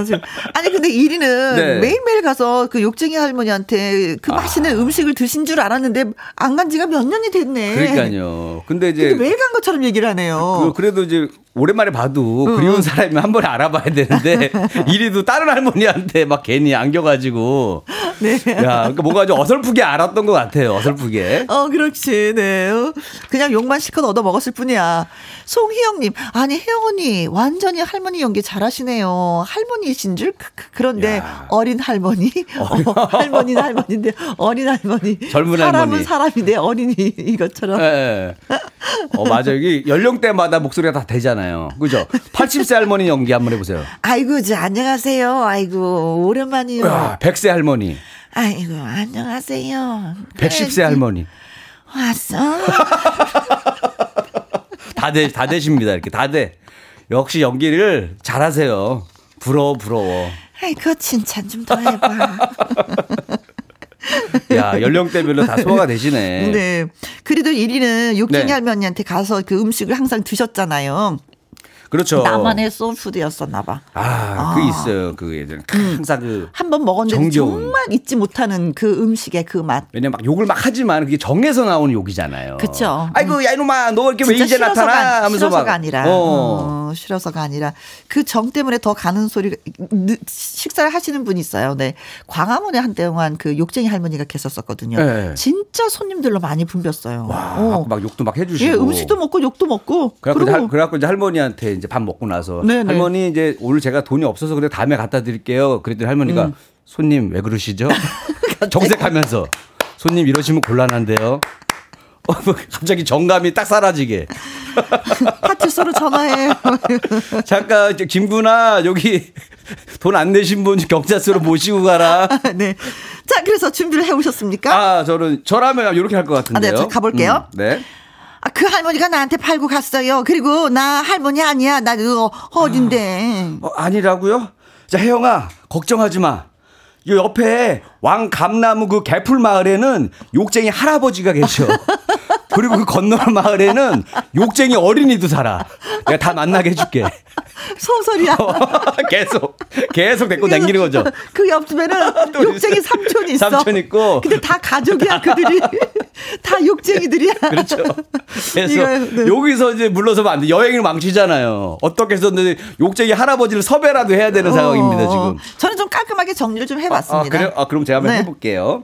아니, 근데 1위는 네. 매일매일 가서 그 욕쟁이 할머니한테 그 맛있는 음식을 드신 줄 알았는데 안 간 지가 몇 년이 됐네. 그러니까요. 근데 이제. 근데 매일 간 것처럼 얘기를 하네요. 그래도 이제. 오랜만에 봐도 그리운 사람이면 한 번에 알아봐야 되는데 이리도 다른 할머니한테 막 괜히 안겨가지고 네. 야, 그러니까 뭔가 좀 어설프게 알았던 것 같아요. 어설프게. 그렇지. 네. 그냥 욕만 실컷 얻어 먹었을 뿐이야. 송희영님, 아니 혜영 언니 완전히 할머니 연기 잘하시네요. 할머니이신 줄? 그런데 야. 어린 할머니. 할머니는 할머니인데 어린 할머니. 젊은 사람은 할머니. 사람은 사람인데 어린이 이것처럼. 네. 맞아요. 이게 연령대마다 목소리가 다 되잖아요. 그죠? 80세 할머니 연기 한번 해보세요. 아이고, 안녕하세요. 아이고, 오랜만이요. 100세 할머니. 아이고, 안녕하세요. 110세 할머니. 왔어? 다 되십니다. 이렇게 다 돼. 역시 연기를 잘하세요. 부러워. 아이고, 칭찬 좀 더 해봐. 야, 연령대별로 다 소화가 되시네. 네. 그래도 1위는 욕쟁이 네. 할머니한테 가서 그 음식을 항상 드셨잖아요. 그렇죠. 나만의 소울푸드였었나 봐. 그게 있어요. 그 예전에 항상 그 한번 먹었는데 정겨운. 정말 잊지 못하는 그 음식의 그 맛. 왜냐면 막 욕을 막 하지만 그게 정에서 나오는 욕이잖아요. 그렇죠. 아이고 야 이놈아 너 이렇게 왜 이제 나타나? 하면서 싫어서가 막. 아니라. 싫어서가 아니라 그 정 때문에 더 가는 소리가 식사를 하시는 분이 있어요. 네. 광화문에 한동안 그 욕쟁이 할머니가 계셨었거든요. 네. 진짜 손님들로 많이 붐볐어요. 와, 막 욕도 막 해주시고. 예, 음식도 먹고 욕도 먹고. 그래갖고 이제 할머니한테. 이제 밥 먹고 나서 네네. 할머니 이제 오늘 제가 돈이 없어서 그래 다음에 갖다 드릴게요. 그랬더니 할머니가 손님 왜 그러시죠? 정색하면서 손님 이러시면 곤란한데요. 갑자기 정감이 딱 사라지게. 파출소로 전화해. 잠깐 김구나 여기 돈 안 내신 분 경찰서로 모시고 가라. 네. 자 그래서 준비를 해오셨습니까? 저라면 이렇게 할 것 같은데요. 네, 가볼게요. 네. 그 할머니가 나한테 팔고 갔어요. 그리고 나 할머니 아니야. 나 이거 어딘데. 아니라고요? 자, 혜영아, 걱정하지 마. 요 옆에 왕감나무 그 개풀 마을에는 욕쟁이 할아버지가 계셔. 그리고 그 건너 마을에는 욕쟁이 어린이도 살아. 내가 다 만나게 해줄게. 소설이야. 계속 데리고 다니는 거죠. 그 옆집에는 욕쟁이 삼촌이 있어. 삼촌 있고. 근데 다 가족이야, 그들이. 다 욕쟁이들이야. 그렇죠. 그래서 네. 여기서 이제 물러서면 안 돼. 여행을 망치잖아요. 어떻게 해서든 욕쟁이 할아버지를 섭외라도 해야 되는 상황입니다, 지금. 저는 좀 깔끔하게 정리를 좀 해봤습니다. 그래요? 그럼 제가 한번 네. 해볼게요.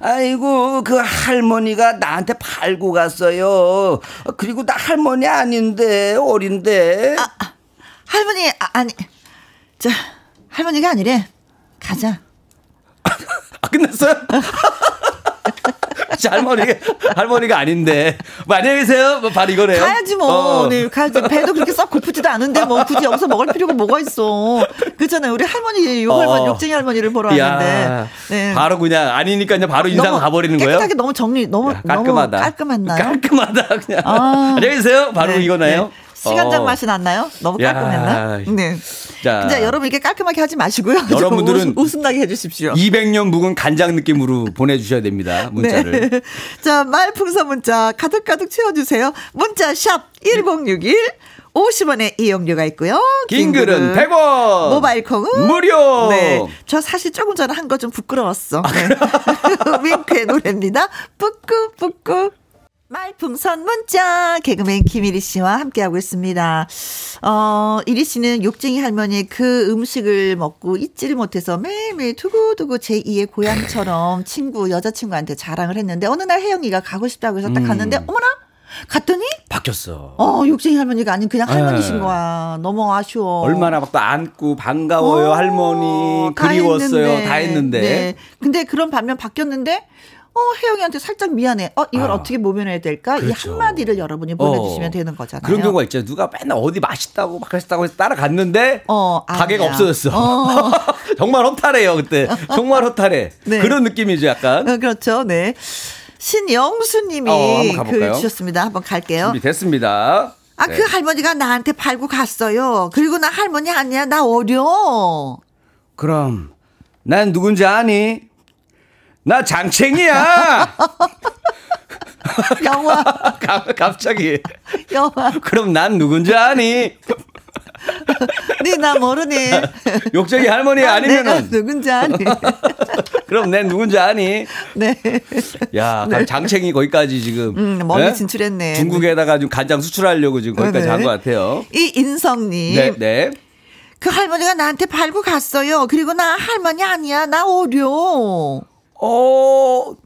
아이고 그 할머니가 나한테 팔고 갔어요. 그리고 나 할머니 아닌데 어린데. 할머니 아니. 자 할머니가 아니래. 가자. 끝났어요? 할머니가 아닌데. 뭐, 안녕히 계세요. 바로 이거네요. 가야지 뭐. 네, 가야지. 배도 그렇게 썩 고프지도 않은데 뭐 굳이 여기서 먹을 필요가 뭐가 있어. 그렇잖아요. 우리 할머니, 욕쟁이 할머니를 보러 왔는데. 네. 바로 그냥 아니니까 그냥 바로 인상 가버리는 거예요. 깨끗하게 너무 정리, 깔끔하다. 너무 깔끔한 날. 깔끔하다 그냥. 안녕히 계세요. 바로 네, 이거네요. 네. 시간장 맛이 났나요? 너무 깔끔했나? 네. 자, 이제 여러분 이렇게 깔끔하게 하지 마시고요. 여러분들은 웃음나게 해주십시오. 200년 묵은 간장 느낌으로 보내주셔야 됩니다. 문자를. 네. 자, 말풍선 문자 가득가득 채워주세요. 문자 샵 1061 50원의 이용료가 있고요. 긴 글은 100원. 모바일 콩은 무료. 네. 저 사실 조금 전에 한 거 좀 부끄러웠어. 네. 윙크의 노래입니다. 뿌꾸뿌꾸. 말풍선 문자 개그맨 김일희 씨와 함께하고 있습니다. 일희 씨는 욕쟁이 할머니의 그 음식을 먹고 잊지를 못해서 매일매일 두고두고 제2의 고향처럼 여자친구한테 자랑을 했는데 어느 날 혜영이가 가고 싶다고 해서 딱 갔는데 어머나 갔더니 바뀌었어. 욕쟁이 할머니가 아닌 그냥 할머니신 거야. 너무 아쉬워. 얼마나 막 또 안고 반가워요 할머니 그리웠어요 다 했는데. 네. 근데 그런 반면 바뀌었는데 혜영이한테 살짝 미안해. 이걸 어떻게 모면해야 될까? 그렇죠. 이 한마디를 여러분이 보내주시면 되는 거잖아요. 그런 경우가 있죠. 누가 맨날 어디 맛있다고 막 맛있다고 해서 따라갔는데 가게가 없어졌어. 정말 허탈해요. 그때 정말 허탈해. 네. 그런 느낌이죠 약간. 그렇죠. 네. 신영수님이 글 주셨습니다. 한번 갈게요. 준비됐습니다. 네. 그 할머니가 나한테 팔고 갔어요. 그리고 나 할머니 아니야. 나 어려. 그럼 난 누군지 아니? 나 장챙이야. 영화. 갑자기. 영화. 그럼 난 누군지 아니? 네, 나 모르니. 욕쟁이 할머니 아니면은. 내가 누군지 아니. 그럼 내 누군지 아니? 네. 야, 네. 장챙이 거기까지 지금. 멀리 네? 진출했네. 중국에다가 지금 간장 수출하려고 지금 거기까지 한 것 같아요. 이 인성님. 네, 네. 그 할머니가 나한테 팔고 갔어요. 그리고 나 할머니 아니야. 나 어려.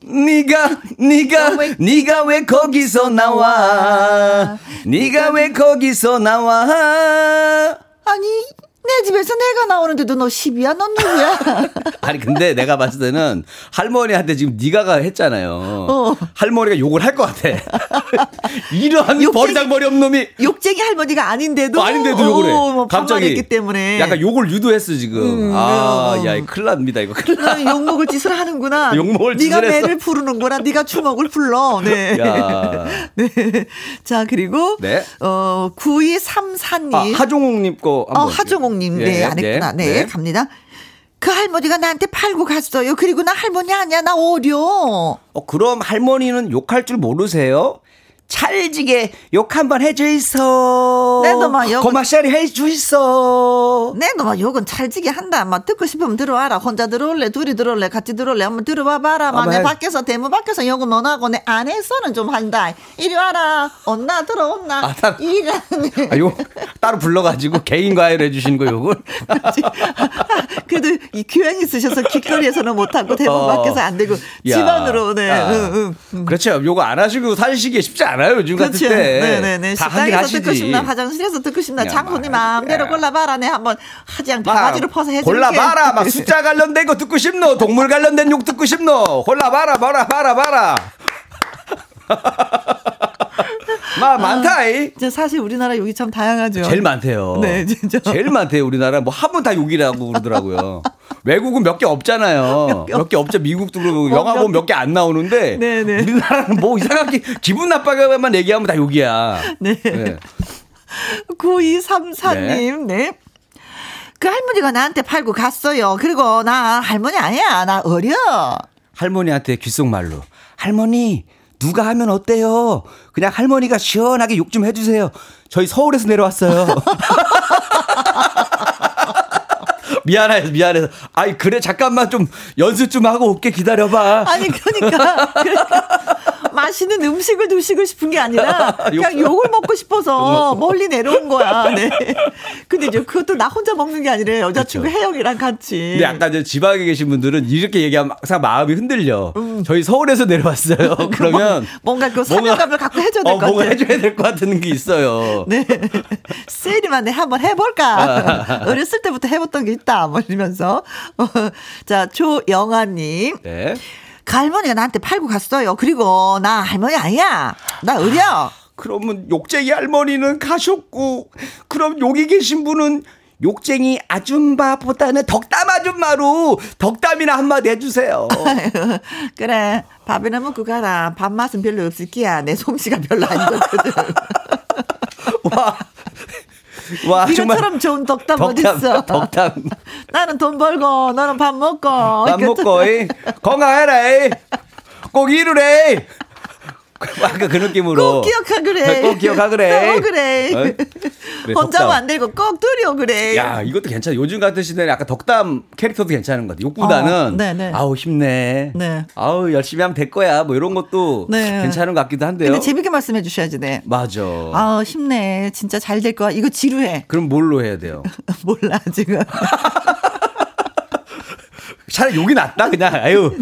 네가 왜 거기서 나와? 네가 왜 거기서 나와? 아니, 내 집에서 내가 나오는데도 너 10이야? 넌 누구야? 아니, 근데 내가 봤을 때는 할머니한테 지금 네가가 했잖아요. 할머니가 욕을 할 것 같아. 이러한 버리장머리 없는 놈이. 욕쟁이 할머니가 아닌데도 욕을 해. 갑자기 했기 때문에. 약간 욕을 유도했어 지금. 야, 큰일 납니다 이거. 욕먹을 짓을 하는구나. 욕먹을 짓을 네가 매를 했어. 부르는구나. 네가 주먹을 불러. 네. 네. 자, 그리고 네. 9234님. 하종옥님 거 한번. 하종옥님. 네, 안 했구나. 네, 네. 갑니다. 그 할머니가 나한테 팔고 갔어요. 그리고 나 할머니 아니야. 나 어려. 그럼 할머니는 욕할 줄 모르세요? 찰지게 욕 한번 해주이소. 네, 너만 욕. 고마샤리 해주이소. 네, 너만 욕은 찰지게 한다. 막 듣고 싶으면 들어와라. 혼자 들어올래, 둘이 들어올래, 같이 들어올래. 한번 들어봐봐라. 막 내 밖에서, 대문 밖에서 욕은 못 하고 내 안에서는 좀 한다. 이리 와라. 온나, 들어온나. 이리 가네. 아, 욕 따로 불러가지고 개인 과외를 해주시는 거 욕을. 그래도 이 교양이 있으셔서 길거리에서는 못하고 대문 밖에서 안 되고 집안으로. 네. 그렇죠. 욕을 안 하시고 사시기 쉽지 않아요. 요즘 그렇죠. 같은 때. 네네네. 식당에서 듣고 싶나, 화장실에서 듣고 싶나, 장군이 마음대로 골라봐라. 네, 한번 하장 바가지로 퍼서 해줄게. 골라봐라. 막 숫자 관련된 거 듣고 싶노, 동물 관련된 욕 듣고 싶노. 골라봐라, 봐라. 많다이. 진짜 사실 우리나라 욕이 참 다양하죠. 제일 많대요. 네, 진짜. 제일 많대요. 우리나라 뭐 하면 다 욕이라고 그러더라고요. 외국은 몇 개 없잖아요. 몇 개 없죠. 미국도 그러고 영화 보면 몇 개 안 나오는데 네네. 우리나라는 뭐 이상하게 기분 나빠가만 얘기하면 다 욕이야. 네. 네. 9234님. 네. 네. 그 할머니가 나한테 팔고 갔어요. 그리고 나 할머니 아니야. 나 어려. 할머니한테 귓속말로. 할머니. 누가 하면 어때요? 그냥 할머니가 시원하게 욕 좀 해주세요. 저희 서울에서 내려왔어요. 미안해서. 아이, 그래, 잠깐만 좀 연습 좀 하고 올게. 기다려봐. 아니, 그러니까. 맛있는 음식을 드시고 싶은 게 아니라 그냥 욕을 먹고 싶어서 멀리 내려온 거야. 네. 근데 이제 그것도 나 혼자 먹는 게 아니라 여자친구 그렇죠. 혜영이랑 같이. 근데 약간 이제 지방에 계신 분들은 이렇게 얘기하면 항상 마음이 흔들려. 저희 서울에서 내려왔어요. 그러면 뭔가 그 사명감을 갖고 해줘야 될 것 같아요. 뭔가 해줘야 될 것 같은 게 있어요. 네. 세일이만 내 한번 해볼까. 어렸을 때부터 해봤던 게 있다. 뭐 이러면서. 자, 조영아님. 네. 그 할머니가 나한테 팔고 갔어요. 그리고 나 할머니 아니야. 나 어려. 그러면 욕쟁이 할머니는 가셨고 그럼 여기 계신 분은 욕쟁이 아줌마보다는 덕담 아줌마로 덕담이나 한마디 해주세요. 그래. 밥이나 먹고 가라. 밥맛은 별로 없을 끼야. 내 솜씨가 별로 아니거든. 와, 이것처럼 좋은 덕담 어딨어. 덕담. 나는 돈 벌고 너는 밥 먹고. 밥 먹고 건강해라. 꼭 이루래. 아까 그 느낌으로. 꼭 기억하 그래. 꼭 기억하 그래. 또 그래. 그래 혼자 안 되고 꼭 둘이오 그래. 야, 이것도 괜찮아. 요즘 같은 시대는 약간 덕담 캐릭터도 괜찮은 것 같아. 욕보다는 아우 힘내. 네. 아우 열심히 하면 될 거야. 뭐 이런 것도 네. 괜찮은 것 같기도 한데요. 근데 재밌게 말씀해 주셔야지. 네. 맞아. 아우 힘내. 진짜 잘 될 거야. 이거 지루해. 그럼 뭘로 해야 돼요? 몰라 지금. 차라리 욕이 낫다 그냥. 아유,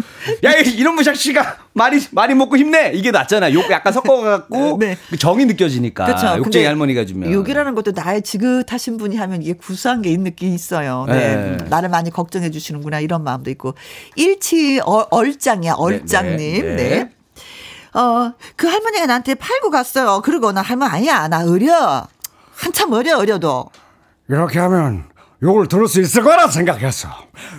야 이런 무샥씨가 말이 먹고 힘내 이게 낫잖아. 욕 약간 섞어갖고 네. 정이 느껴지니까. 그렇죠. 욕쟁이 할머니가 주면 욕이라는 것도 나의 지긋하신 분이 하면 이게 구수한 게 있긴 있어요. 네. 네. 나를 많이 걱정해 주시는구나 이런 마음도 있고. 일치 얼짱이야 얼짱님. 네. 네. 네. 네. 그 할머니가 나한테 팔고 갔어요. 그러고 나 할머니 아니야 나 어려 한참 어려도 이렇게 하면 욕을 들을 수 있을 거라 생각했어.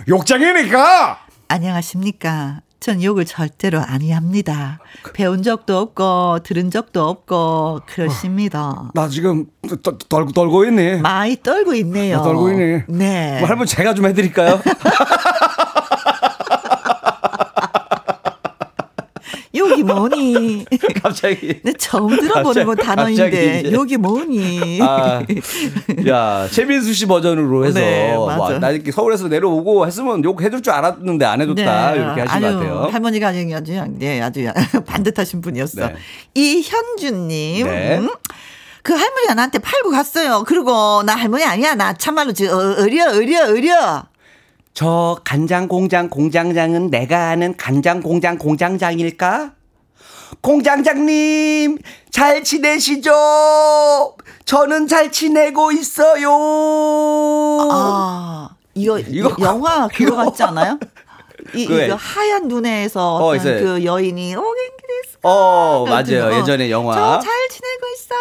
욕쟁이니까. 안녕하십니까. 전 욕을 절대로 아니합니다. 배운 적도 없고 들은 적도 없고 그렇습니다. 나 지금 떨고 있네. 많이 떨고 있네요. 떨고 있네. 네. 뭐 할머니 제가 좀 해드릴까요? 욕이 뭐니? 갑자기. 내 처음 들어보는 건 단어인데 욕이 뭐니? 아, 야 최민수 씨 버전으로 해서 네, 와, 나 이렇게 서울에서 내려오고 했으면 욕 해줄 줄 알았는데 안 해줬다 네. 이렇게 하신 것 같아요. 할머니가 아주 반듯하신 분이었어. 네. 이현주님. 네. 그 할머니가 나한테 팔고 갔어요. 그리고 나 할머니 아니야. 나 참말로 지금 어려. 저 공장장은 내가 아는 공장장일까? 공장장님 잘 지내시죠? 저는 잘 지내고 있어요. 아 이거 영화 그거 같지 않아요? 이거 하얀 눈에서 어떤 그 여인이 맞아요. 예전에 영화. 저 잘 지내고 있어요.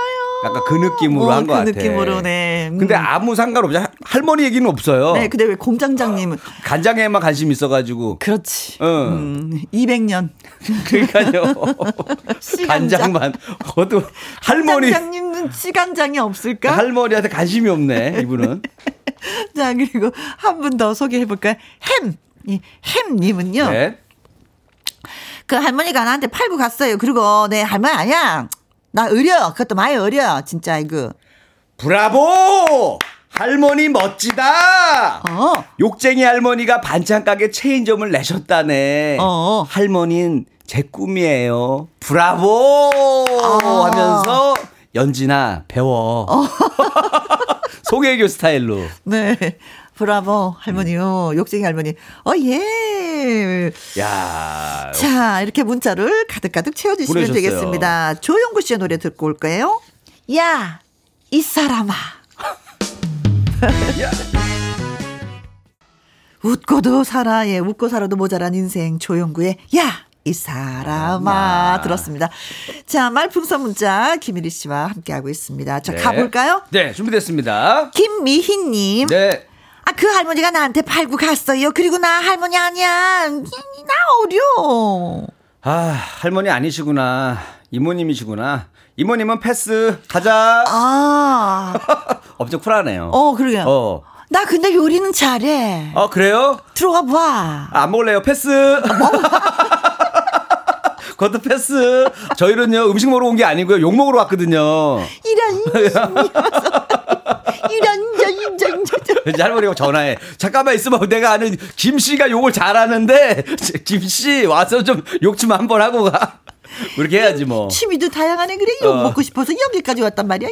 약간 그 느낌으로 한 것 같아요. 그 느낌으로, 네. 근데 아무 상관없죠. 할머니 얘기는 없어요. 네, 근데 왜 공장장님은. 간장에만 관심 있어가지고. 그렇지. 200년. 그러니까요. 간장만. 그것도 할머니. 간장님은 시간장이 없을까? 할머니한테 관심이 없네, 이분은. 자, 그리고 한 분 더 소개해볼까요? 햄님은요. 네. 그 할머니가 나한테 팔고 갔어요. 그리고 내 할머니 아니야. 나 어려. 그것도 많이 어려. 진짜 이거. 브라보! 할머니 멋지다. 욕쟁이 할머니가 반찬 가게 체인점을 내셨다네. 할머니는 제 꿈이에요. 브라보! 하면서 연진아 배워. 소개교 스타일로. 네. 브라보 할머니요. 욕쟁이 할머니. 예. 야. 자, 이렇게 문자를 가득가득 채워주시면 보내셨어요. 되겠습니다. 조영구 씨의 노래 듣고 올 거예요. 야, 이 사람아. 야. 웃고도 살아. 예, 웃고 살아도 모자란 인생 조영구의 야, 이 사람아 들었습니다. 자, 말풍선 문자 김일희 씨와 함께하고 있습니다. 자, 네. 가볼까요? 네, 준비됐습니다. 김미희님. 네. 그 할머니가 나한테 팔고 갔어요. 그리고 나 할머니 아니야. 나 어려. 아, 할머니 아니시구나. 이모님이시구나. 이모님은 패스. 가자. 아. 엄청 쿨하네요. 그러게요. 나 근데 요리는 잘해. 그래요? 들어가 봐. 안 먹을래요. 패스. 그것도 패스. 저희는요, 음식 먹으러 온 게 아니고요. 욕 먹으러 왔거든요. 이런. 할머니가 전화해. 잠깐만 있으면 내가 아는 김씨가 욕을 잘하는데, 김씨 와서 좀 욕 좀 한번 하고 가. 그렇게 해야지 뭐. 취미도 다양하네. 그래 욕 먹고 싶어서 여기까지 왔단 말이야.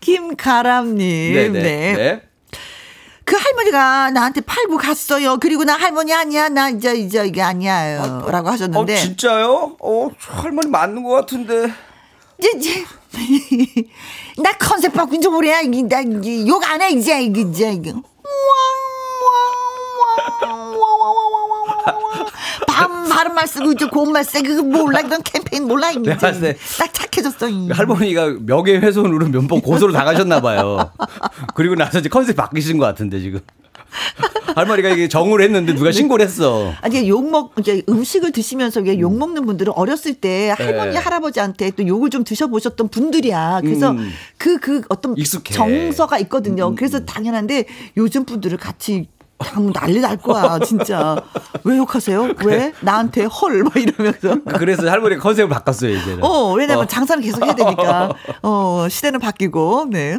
김가람님. 네네. 네. 그 할머니가 나한테 팔고 갔어요. 그리고 나 할머니 아니야. 나 이제 이게 아니야. 라고 하셨는데. 진짜요? 할머니 맞는 것 같은데. 나 컨셉 바꾼 지 오래야. 나 욕 안 해. 이제. 바른 말 쓰고 이제 고운 말 쓰고 그거 몰라. 그런 캠페인 몰라. 이제 딱 착해졌어. 할머니가 명예훼손으로 면법 고소를 당하셨나 봐요. 그리고 나서 이제 컨셉 바뀌신 것 같은데 지금. 할머니가 이게 정을 했는데 누가 신고를 했어. 아니 이제 음식을 드시면서 욕 먹는 분들은 어렸을 때 할머니 네. 할아버지한테 또 욕을 좀 드셔보셨던 분들이야. 그래서 그 어떤 익숙해. 정서가 있거든요. 그래서 당연한데 요즘 분들은 같이 난리 날 거야 진짜. 왜 욕하세요? 그래? 왜? 나한테 헐 막 이러면서. 그래서 할머니가 컨셉을 바꿨어요 이제는. 왜냐면 장사는 계속 해야 되니까. 시대는 바뀌고. 네.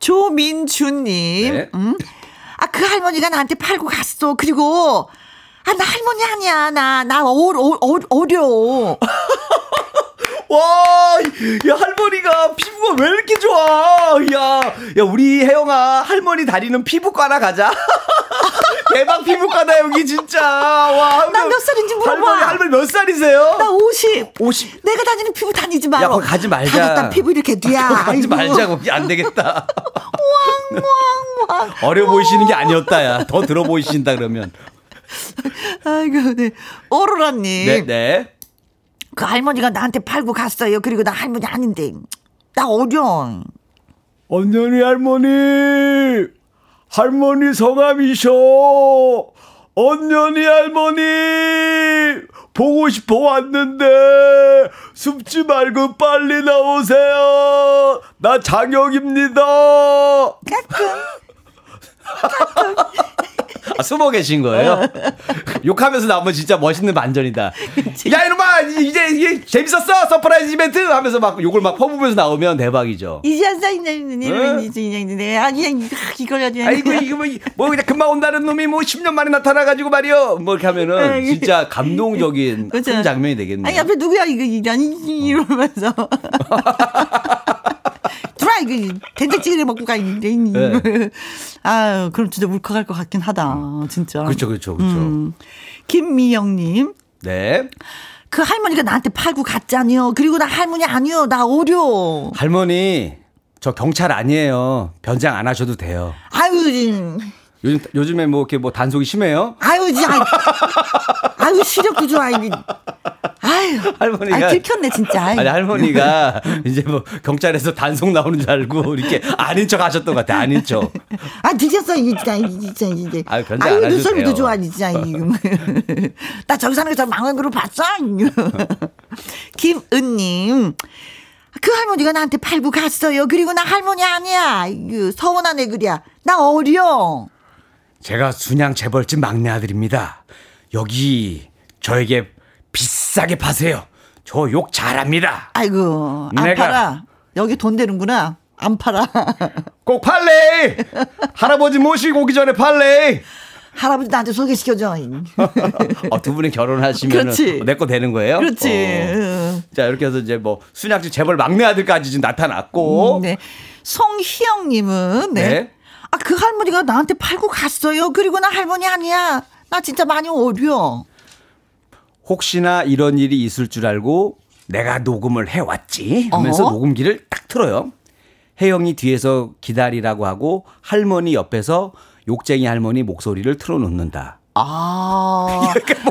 조민주님. 네. 그 할머니가 나한테 팔고 갔어. 그리고 나 할머니 아니야. 나 어려. 와, 야 할머니가 피부가 왜 이렇게 좋아? 야, 우리 혜영아 할머니 다리는 피부과나 가자. 대박 피부과다 여기 진짜. 와. 난 몇 살인지 물어봐. 할머니 몇 살이세요? 나 50. 50. 내가 다니는 피부 다니지 마. 야, 거기 가지 말자. 다녔다 피부 이렇게 뒤야. 가지 말자. 거기 안 되겠다. 왕왕왕. 어려 보이시는 게 아니었다. 야. 더 들어 보이신다 그러면. 아이고, 네. 오로라님. 네, 네. 그 할머니가 나한테 팔고 갔어요. 그리고 나 할머니 아닌데. 나 어려. 언니 할머니. 할머니 성함이셔. 언년이 할머니 보고 싶어 왔는데 숨지 말고 빨리 나오세요. 나 장혁입니다. 가끔. 아, 숨어 계신 거예요? 욕하면서 나오면 진짜 멋있는 반전이다. 그치? 야 이놈아 이제 재밌었어 서프라이즈 이벤트 하면서 막 욕을 막 퍼부면서 나오면 대박이죠. 이제 안 쌓이는 이런 이제 그냥 이걸 아주 아이고 이거 뭐 그냥 금방 온다는 놈이 뭐 10년 만에 나타나가지고 말이요 뭐 이렇게 하면은 진짜 감동적인 그렇죠. 큰 장면이 되겠네. 아니 앞에 누구야 이거 이러면서. 이거 된장찌개를 먹고 가. 네. 아 그럼 진짜 울컥할 것 같긴 하다. 진짜. 그렇죠, 그렇죠, 그렇죠. 김미영님. 네. 그 할머니가 나한테 팔고 갔잖아요. 그리고 나 할머니 아니요, 나 오려. 할머니, 저 경찰 아니에요. 변장 안 하셔도 돼요. 아유. 요즘에 뭐 이렇게 뭐 단속이 심해요? 아유, 아유 시력도 좋아. 아유, 할머니가 아유, 들켰네 진짜. 아유. 아니 할머니가 이제 뭐 경찰에서 단속 나오는 줄 알고 이렇게 아닌 척 하셨던 것 같아. 아닌 척. 아 늦었어 진짜 이제. 아유 변장 안 하셨대요. 아유 눈썹도 좋아 진짜. 나 정상에서 망한 걸로 봤어. 김은님. 그 할머니가 나한테 팔고 갔어요. 그리고 나 할머니 아니야. 서운한 애그리야. 나 어려. 제가 순양 재벌집 막내 아들입니다. 여기 저에게 비싸게 파세요. 저 욕 잘합니다. 아이고 안 팔아. 여기 돈 되는구나. 안 팔아. 꼭 팔래. 할아버지 모시고 오기 전에 팔래. 할아버지 나한테 소개시켜줘. 두 분이 결혼하시면 내 거 되는 거예요? 그렇지. 자 이렇게 해서 이제 뭐 순양집 재벌 막내 아들까지 지금 나타났고. 네. 송희영님은 네. 아, 그 할머니가 나한테 팔고 갔어요. 그리고 나 할머니 아니야. 나 진짜 많이 어려. 혹시나 이런 일이 있을 줄 알고 내가 녹음을 해왔지 하면서 녹음기를 딱 틀어요. 혜영이 뒤에서 기다리라고 하고 할머니 옆에서 욕쟁이 할머니 목소리를 틀어놓는다. 아,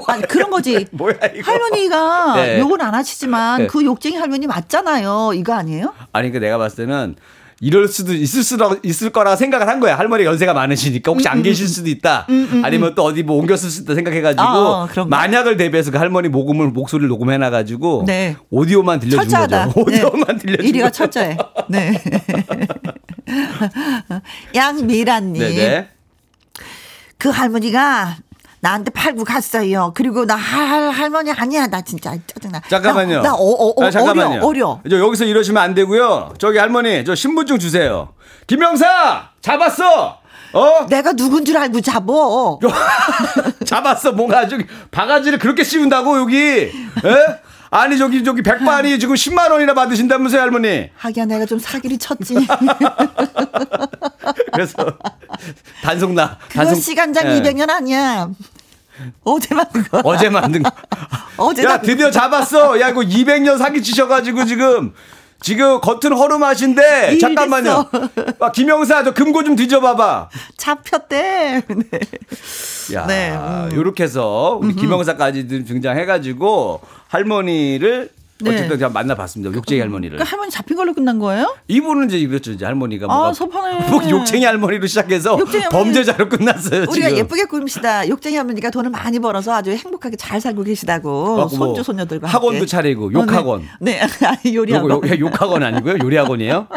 아니, 그런 거지. 뭐야, 이거. 할머니가 네. 욕은 안 하시지만 네. 그 욕쟁이 할머니 맞잖아요. 이거 아니에요? 아니, 그러니까 내가 봤을 때는 이럴 수도 있을 거라 생각을 한 거야. 할머니가 연세가 많으시니까 혹시 안 계실 수도 있다. 아니면 또 어디 뭐 옮겼을 수도 있다 생각해가지고 만약을 대비해서 그 할머니 목소리를 녹음해놔가지고 네. 오디오만 들려준 철저하다. 거죠. 오디오만 네. 들려준 이리가 거죠. 철저해. 네. 양미란님. 네네. 그 할머니가 나한테 팔고 갔어요. 그리고 나 할머니 아니야. 나 진짜 짜증나. 잠깐만요. 나 잠깐만요. 어려. 저 여기서 이러시면 안 되고요. 저기 할머니 저 신분증 주세요. 김영사 잡았어. 어? 내가 누군 줄 알고 잡어. 잡았어. 뭔가 아주 바가지를 그렇게 씌운다고 여기. 에? 아니 저기 백반이 지금 10만 원이나 받으신다면서요 할머니. 하기야 내가 좀 사기를 쳤지. 그래서 단속나. 그거 시간장 예. 200년 아니야. 어제 만든 거. 야 드디어 잡았어. 야 이거 200년 사기 치셔가지고 지금 겉은 허름하신데 잠깐만요. 아, 김영사 저 금고 좀 뒤져봐봐. 잡혔대. 네. 야, 네. 요렇게 해서 우리 김영사까지 등장해가지고 할머니를 네. 어쨌든 제가 만나봤습니다. 욕쟁이 할머니를. 그러니까 할머니 잡힌 걸로 끝난 거예요? 이분은 이제 그렇죠. 이제 할머니가 아, 뭐 욕쟁이 할머니로 시작해서 욕쟁이 범죄자로 끝났어요. 우리가 지금. 예쁘게 꾸밉시다. 욕쟁이 할머니가 돈을 많이 벌어서 아주 행복하게 잘 살고 계시다고. 뭐 손주 손녀들과 학원도 함께. 차리고 욕학원. 네, 네. 요리학원. 욕학원 아니고요. 요리학원이에요.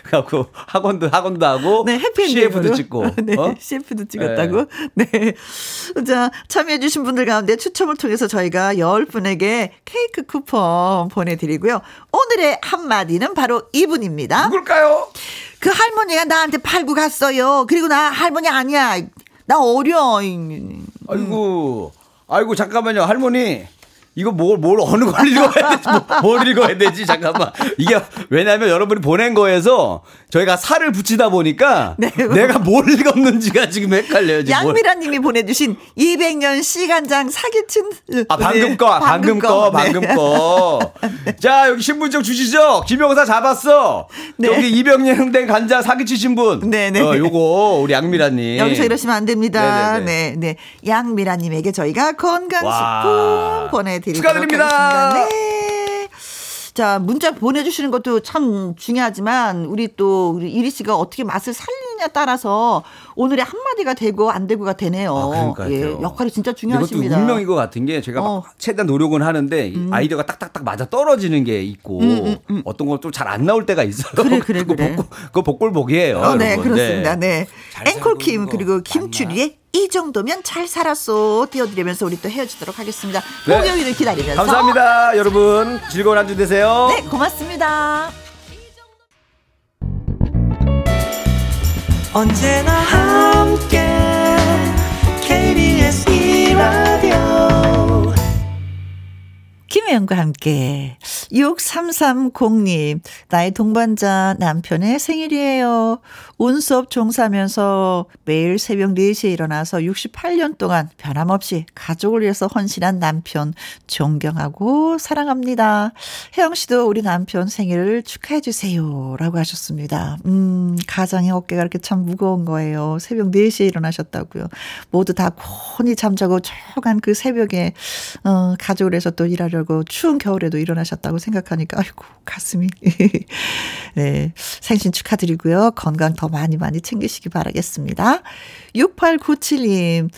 그래갖고 학원도 하고 네, CF도 찍고 네, 어? CF도 찍었다고. 네. 네. 자 참여해 주신 분들 가운데 추첨을 통해서 저희가 10분에게 케이크 쿠폰 보내드리고요. 오늘의 한마디는 바로 이분입니다. 누굴까요? 그 할머니가 나한테 팔고 갔어요. 그리고 나 할머니 아니야. 나 어려. 아이고 잠깐만요 할머니 이거 뭘 어느 걸 읽어야 되지? 뭘 읽어야 되지? 잠깐만. 이게 왜냐하면 여러분이 보낸 거에서 저희가 살을 붙이다 보니까 네, 내가 뭘 읽었는지가 지금 헷갈려요. 지금. 양미라님이 보내주신 200년 시간장 사기친. 아 방금 거, 방금 거. 네. 자 여기 신분증 주시죠. 김영사 잡았어. 네. 여기 200년 된 간자 사기치신 분. 네네. 요거 우리 양미라님. 여기서 이러시면 안 됩니다. 네네. 네. 양미라님에게 저희가 건강식품 보내드립니다. 축하드립니다. 네. 자, 문자 보내주시는 것도 참 중요하지만 우리 또 우리 이리 씨가 어떻게 맛을 살리느냐에 따라서 오늘의 한마디가 되고 안 되고가 되네요. 아, 그러니까요. 예, 역할이 진짜 중요하십니다. 이것도 운명인 것 같은 게 제가 최대한 노력은 하는데 아이디어가 딱딱딱 맞아 떨어지는 게 있고 어떤 건 좀 잘 안 나올 때가 있어요. 그래. 그거 복골복이에요. 네, 그렇습니다. 네. 앵콜킴 그리고 김추리의 이 정도면 잘 살았어 띄워드리면서 우리 또 헤어지도록 하겠습니다. 네. 목요일을 기다리면서 감사합니다. 여러분 즐거운 한 주 되세요. 네, 고맙습니다. 언제나 함께 KBS 2라디오 김혜영과 함께. 6330님 나의 동반자 남편의 생일이에요. 운수업 종사하면서 매일 새벽 4시에 일어나서 68년 동안 변함없이 가족을 위해서 헌신한 남편 존경하고 사랑합니다. 혜영 씨도 우리 남편 생일을 축하해 주세요 라고 하셨습니다. 가장의 어깨가 이렇게 참 무거운 거예요. 새벽 4시에 일어나셨다고요. 모두 다 곤히 잠자고 조용한 그 새벽에 가족을 위해서 또 일하려고 추운 겨울에도 일어나셨다고 생각하니까 아이고 가슴이. 네, 생신 축하드리고요. 건강 더 많이 챙기시기 바라겠습니다. 6897님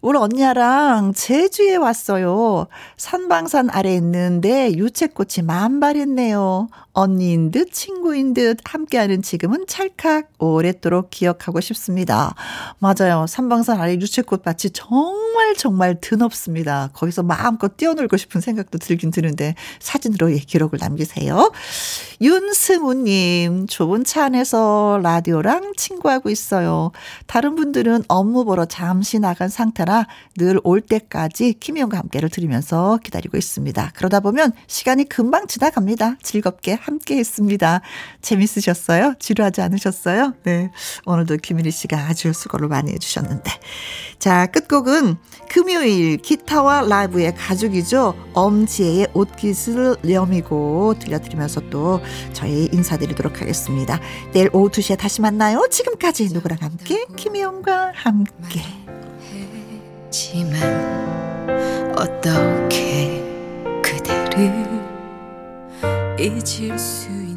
오늘 언니랑 제주에 왔어요. 산방산 아래에 있는데 유채꽃이 만발했네요. 언니인 듯 친구인 듯 함께하는 지금은 찰칵 오랫도록 기억하고 싶습니다. 맞아요. 산방산 아래 유채꽃밭이 정말 드높습니다. 거기서 마음껏 뛰어놀고 싶은 생각도 들긴 드는데 사진으로 기록을 남기세요. 윤승우님 좁은 차 안에서 라디오랑 친구하고 있어요. 다른 분들은 업무 보러 잠시 나간 상태라 늘 올 때까지 김희영과 함께를 들으면서 기다리고 있습니다. 그러다 보면 시간이 금방 지나갑니다. 즐겁게 함께했습니다. 재밌으셨어요? 지루하지 않으셨어요? 네, 오늘도 김일희 씨가 아주 수고를 많이 해주셨는데 자 끝곡은 금요일 기타와 라이브의 가족이죠. 엄지혜의 옷깃을 여미고 들려드리면서 또 저희 인사드리도록 하겠습니다. 내일 오후 2시에 다시 만나요. 지금까지 누구랑 함께 김희영과 함께 어떻게 그대를 잊을 수 있나